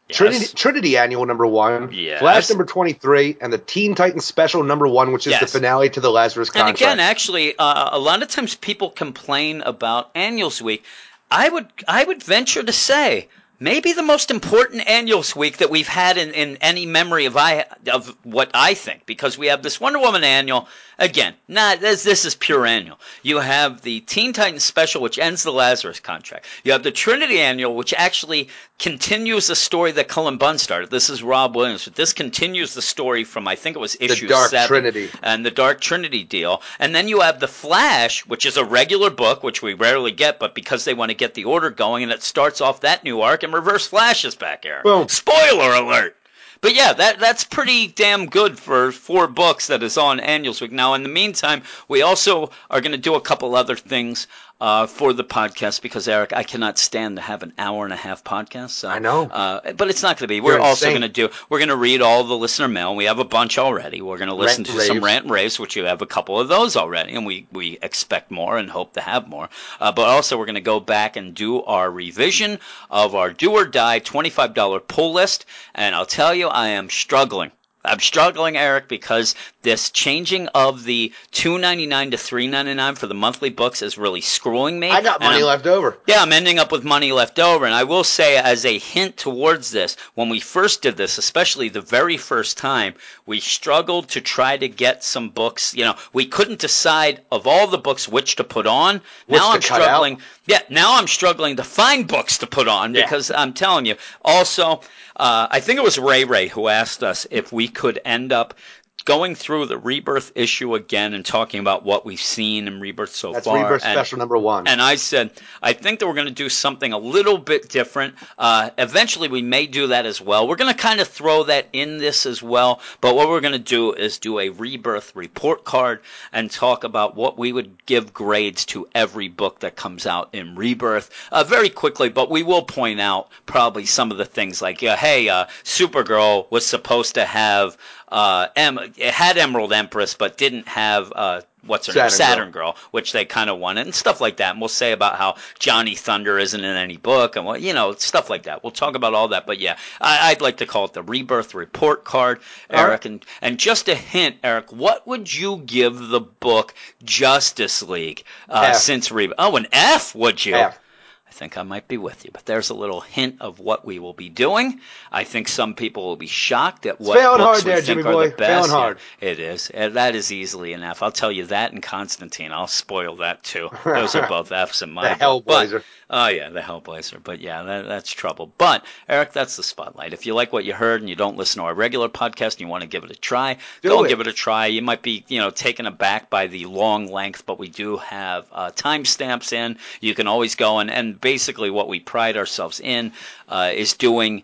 Yes. Trinity, Trinity Annual Number One, yes. Flash Number twenty-three, and the Teen Titans Special Number One, which is yes. the finale to the Lazarus Contract. And again, actually, uh, a lot of times people complain about Annuals Week. I would, I would venture to say maybe the most important Annuals Week that we've had in, in any memory of I of what I think, because we have this Wonder Woman Annual. Again, not this, this is pure annual. You have the Teen Titans Special, which ends the Lazarus Contract. You have the Trinity Annual, which actually continues the story that Cullen Bunn started. This is Rob Williams. But this continues the story from, I think it was issue seven. The Dark seven, Trinity. And the Dark Trinity deal. And then you have the Flash, which is a regular book, which we rarely get, but because they want to get the order going, and it starts off that new arc, and Reverse Flash is back here. Boom. Spoiler alert! But yeah, that that's pretty damn good for four books that is on Annuals Week. Now, in the meantime, we also are going to do a couple other things uh, for the podcast because, Eric, I cannot stand to have an hour and a half podcast. So, I know. Uh, but it's not going to be. You're we're insane. also going to do – we're going to read all the listener mail. We have a bunch already. We're going to listen rant to raves. some rant and raves, which you have a couple of those already, and we, we expect more and hope to have more. Uh, but also we're going to go back and do our revision of our Do or Die twenty-five dollars pull list, and I'll tell you, I am struggling. I'm struggling, Eric, because this changing of the two ninety-nine to three ninety-nine for the monthly books is really screwing me. I got money left over. Yeah, I'm ending up with money left over. And I will say, as a hint towards this, when we first did this, especially the very first time, we struggled to try to get some books. You know, we couldn't decide of all the books which to put on. Now I'm struggling. Yeah, now I'm struggling to find books to put on because I'm telling you. Also, uh, I think it was Ray Ray who asked us if we could end up going through the Rebirth issue again and talking about what we've seen in Rebirth so That's far. That's Rebirth and, Special Number One. And I said, I think that we're going to do something a little bit different. Uh, eventually, we may do that as well. We're going to kind of throw that in this as well. But what we're going to do is do a Rebirth report card and talk about what we would give grades to every book that comes out in Rebirth uh, very quickly. But we will point out probably some of the things like, yeah, hey, uh, Supergirl was supposed to have Uh, em- it had Emerald Empress, but didn't have uh, what's her Saturn name? Saturn Girl, Girl which they kind of wanted, and stuff like that. And we'll say about how Johnny Thunder isn't in any book, and well, you know, stuff like that. We'll talk about all that. But yeah, I- I'd like to call it the Rebirth Report Card, Eric. Right. And and just a hint, Eric, what would you give the book Justice League uh, since Rebirth? Oh, an F, would you? F. I think I might be with you, but there's a little hint of what we will be doing. I think some people will be shocked at what books hard we there, think Jimmy are boy. the best. Hard. It is. That is easily an F. I'll tell you that, and Constantine. I'll spoil that too. Those are both Fs in my book. The Hellblazer. Oh yeah, the Hellblazer. But yeah, that, that's trouble. But Eric, that's the spotlight. If you like what you heard and you don't listen to our regular podcast and you want to give it a try, do go it. and give it a try. You might be, you know, taken aback by the long length, but we do have uh, timestamps in. You can always go and and. Basically, what we pride ourselves in uh, is doing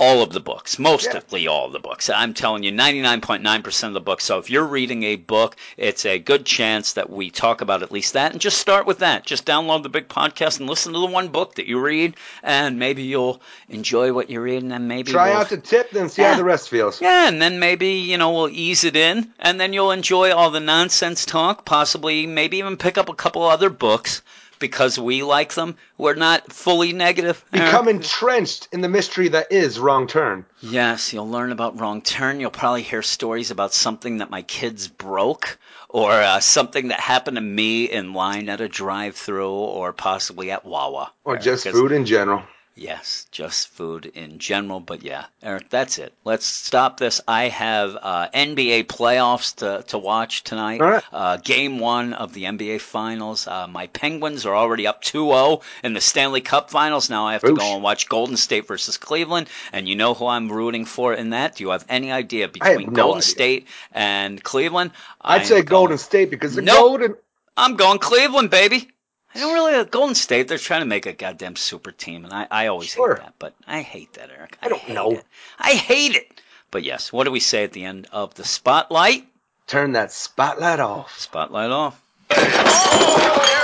all of the books, mostly yeah. all of the books. I'm telling you, ninety-nine point nine percent of the books. So if you're reading a book, it's a good chance that we talk about at least that. And just start with that. Just download the big podcast and listen to the one book that you read. And maybe you'll enjoy what you read. And then maybe Try we'll, out the tip, then see yeah, how the rest feels. Yeah, and then maybe, you know, we'll ease it in. And then you'll enjoy all the nonsense talk, possibly maybe even pick up a couple other books. Because we like them, we're not fully negative. Become entrenched in the mystery that is Wrong Turn. Yes, you'll learn about Wrong Turn. You'll probably hear stories about something that my kids broke or uh, something that happened to me in line at a drive-thru or possibly at Wawa. Or just food in general. Yes, just food in general. But yeah, Eric, that's it. Let's stop this. I have uh, N B A playoffs to, to watch tonight. All right. Uh, game one of the N B A Finals. Uh, my Penguins are already up two oh in the Stanley Cup Finals. Now I have to Oosh. go and watch Golden State versus Cleveland. And you know who I'm rooting for in that? Do you have any idea between no Golden idea. State and Cleveland? I'd I'm say Golden going... State because the nope. Golden. I'm going Cleveland, baby. I don't really – Golden State, they're trying to make a goddamn super team, and I, I always sure. hate that. But I hate that, Eric. I, I don't know. It. I hate it. But, yes, what do we say at the end of the spotlight? Turn that spotlight off. Spotlight off.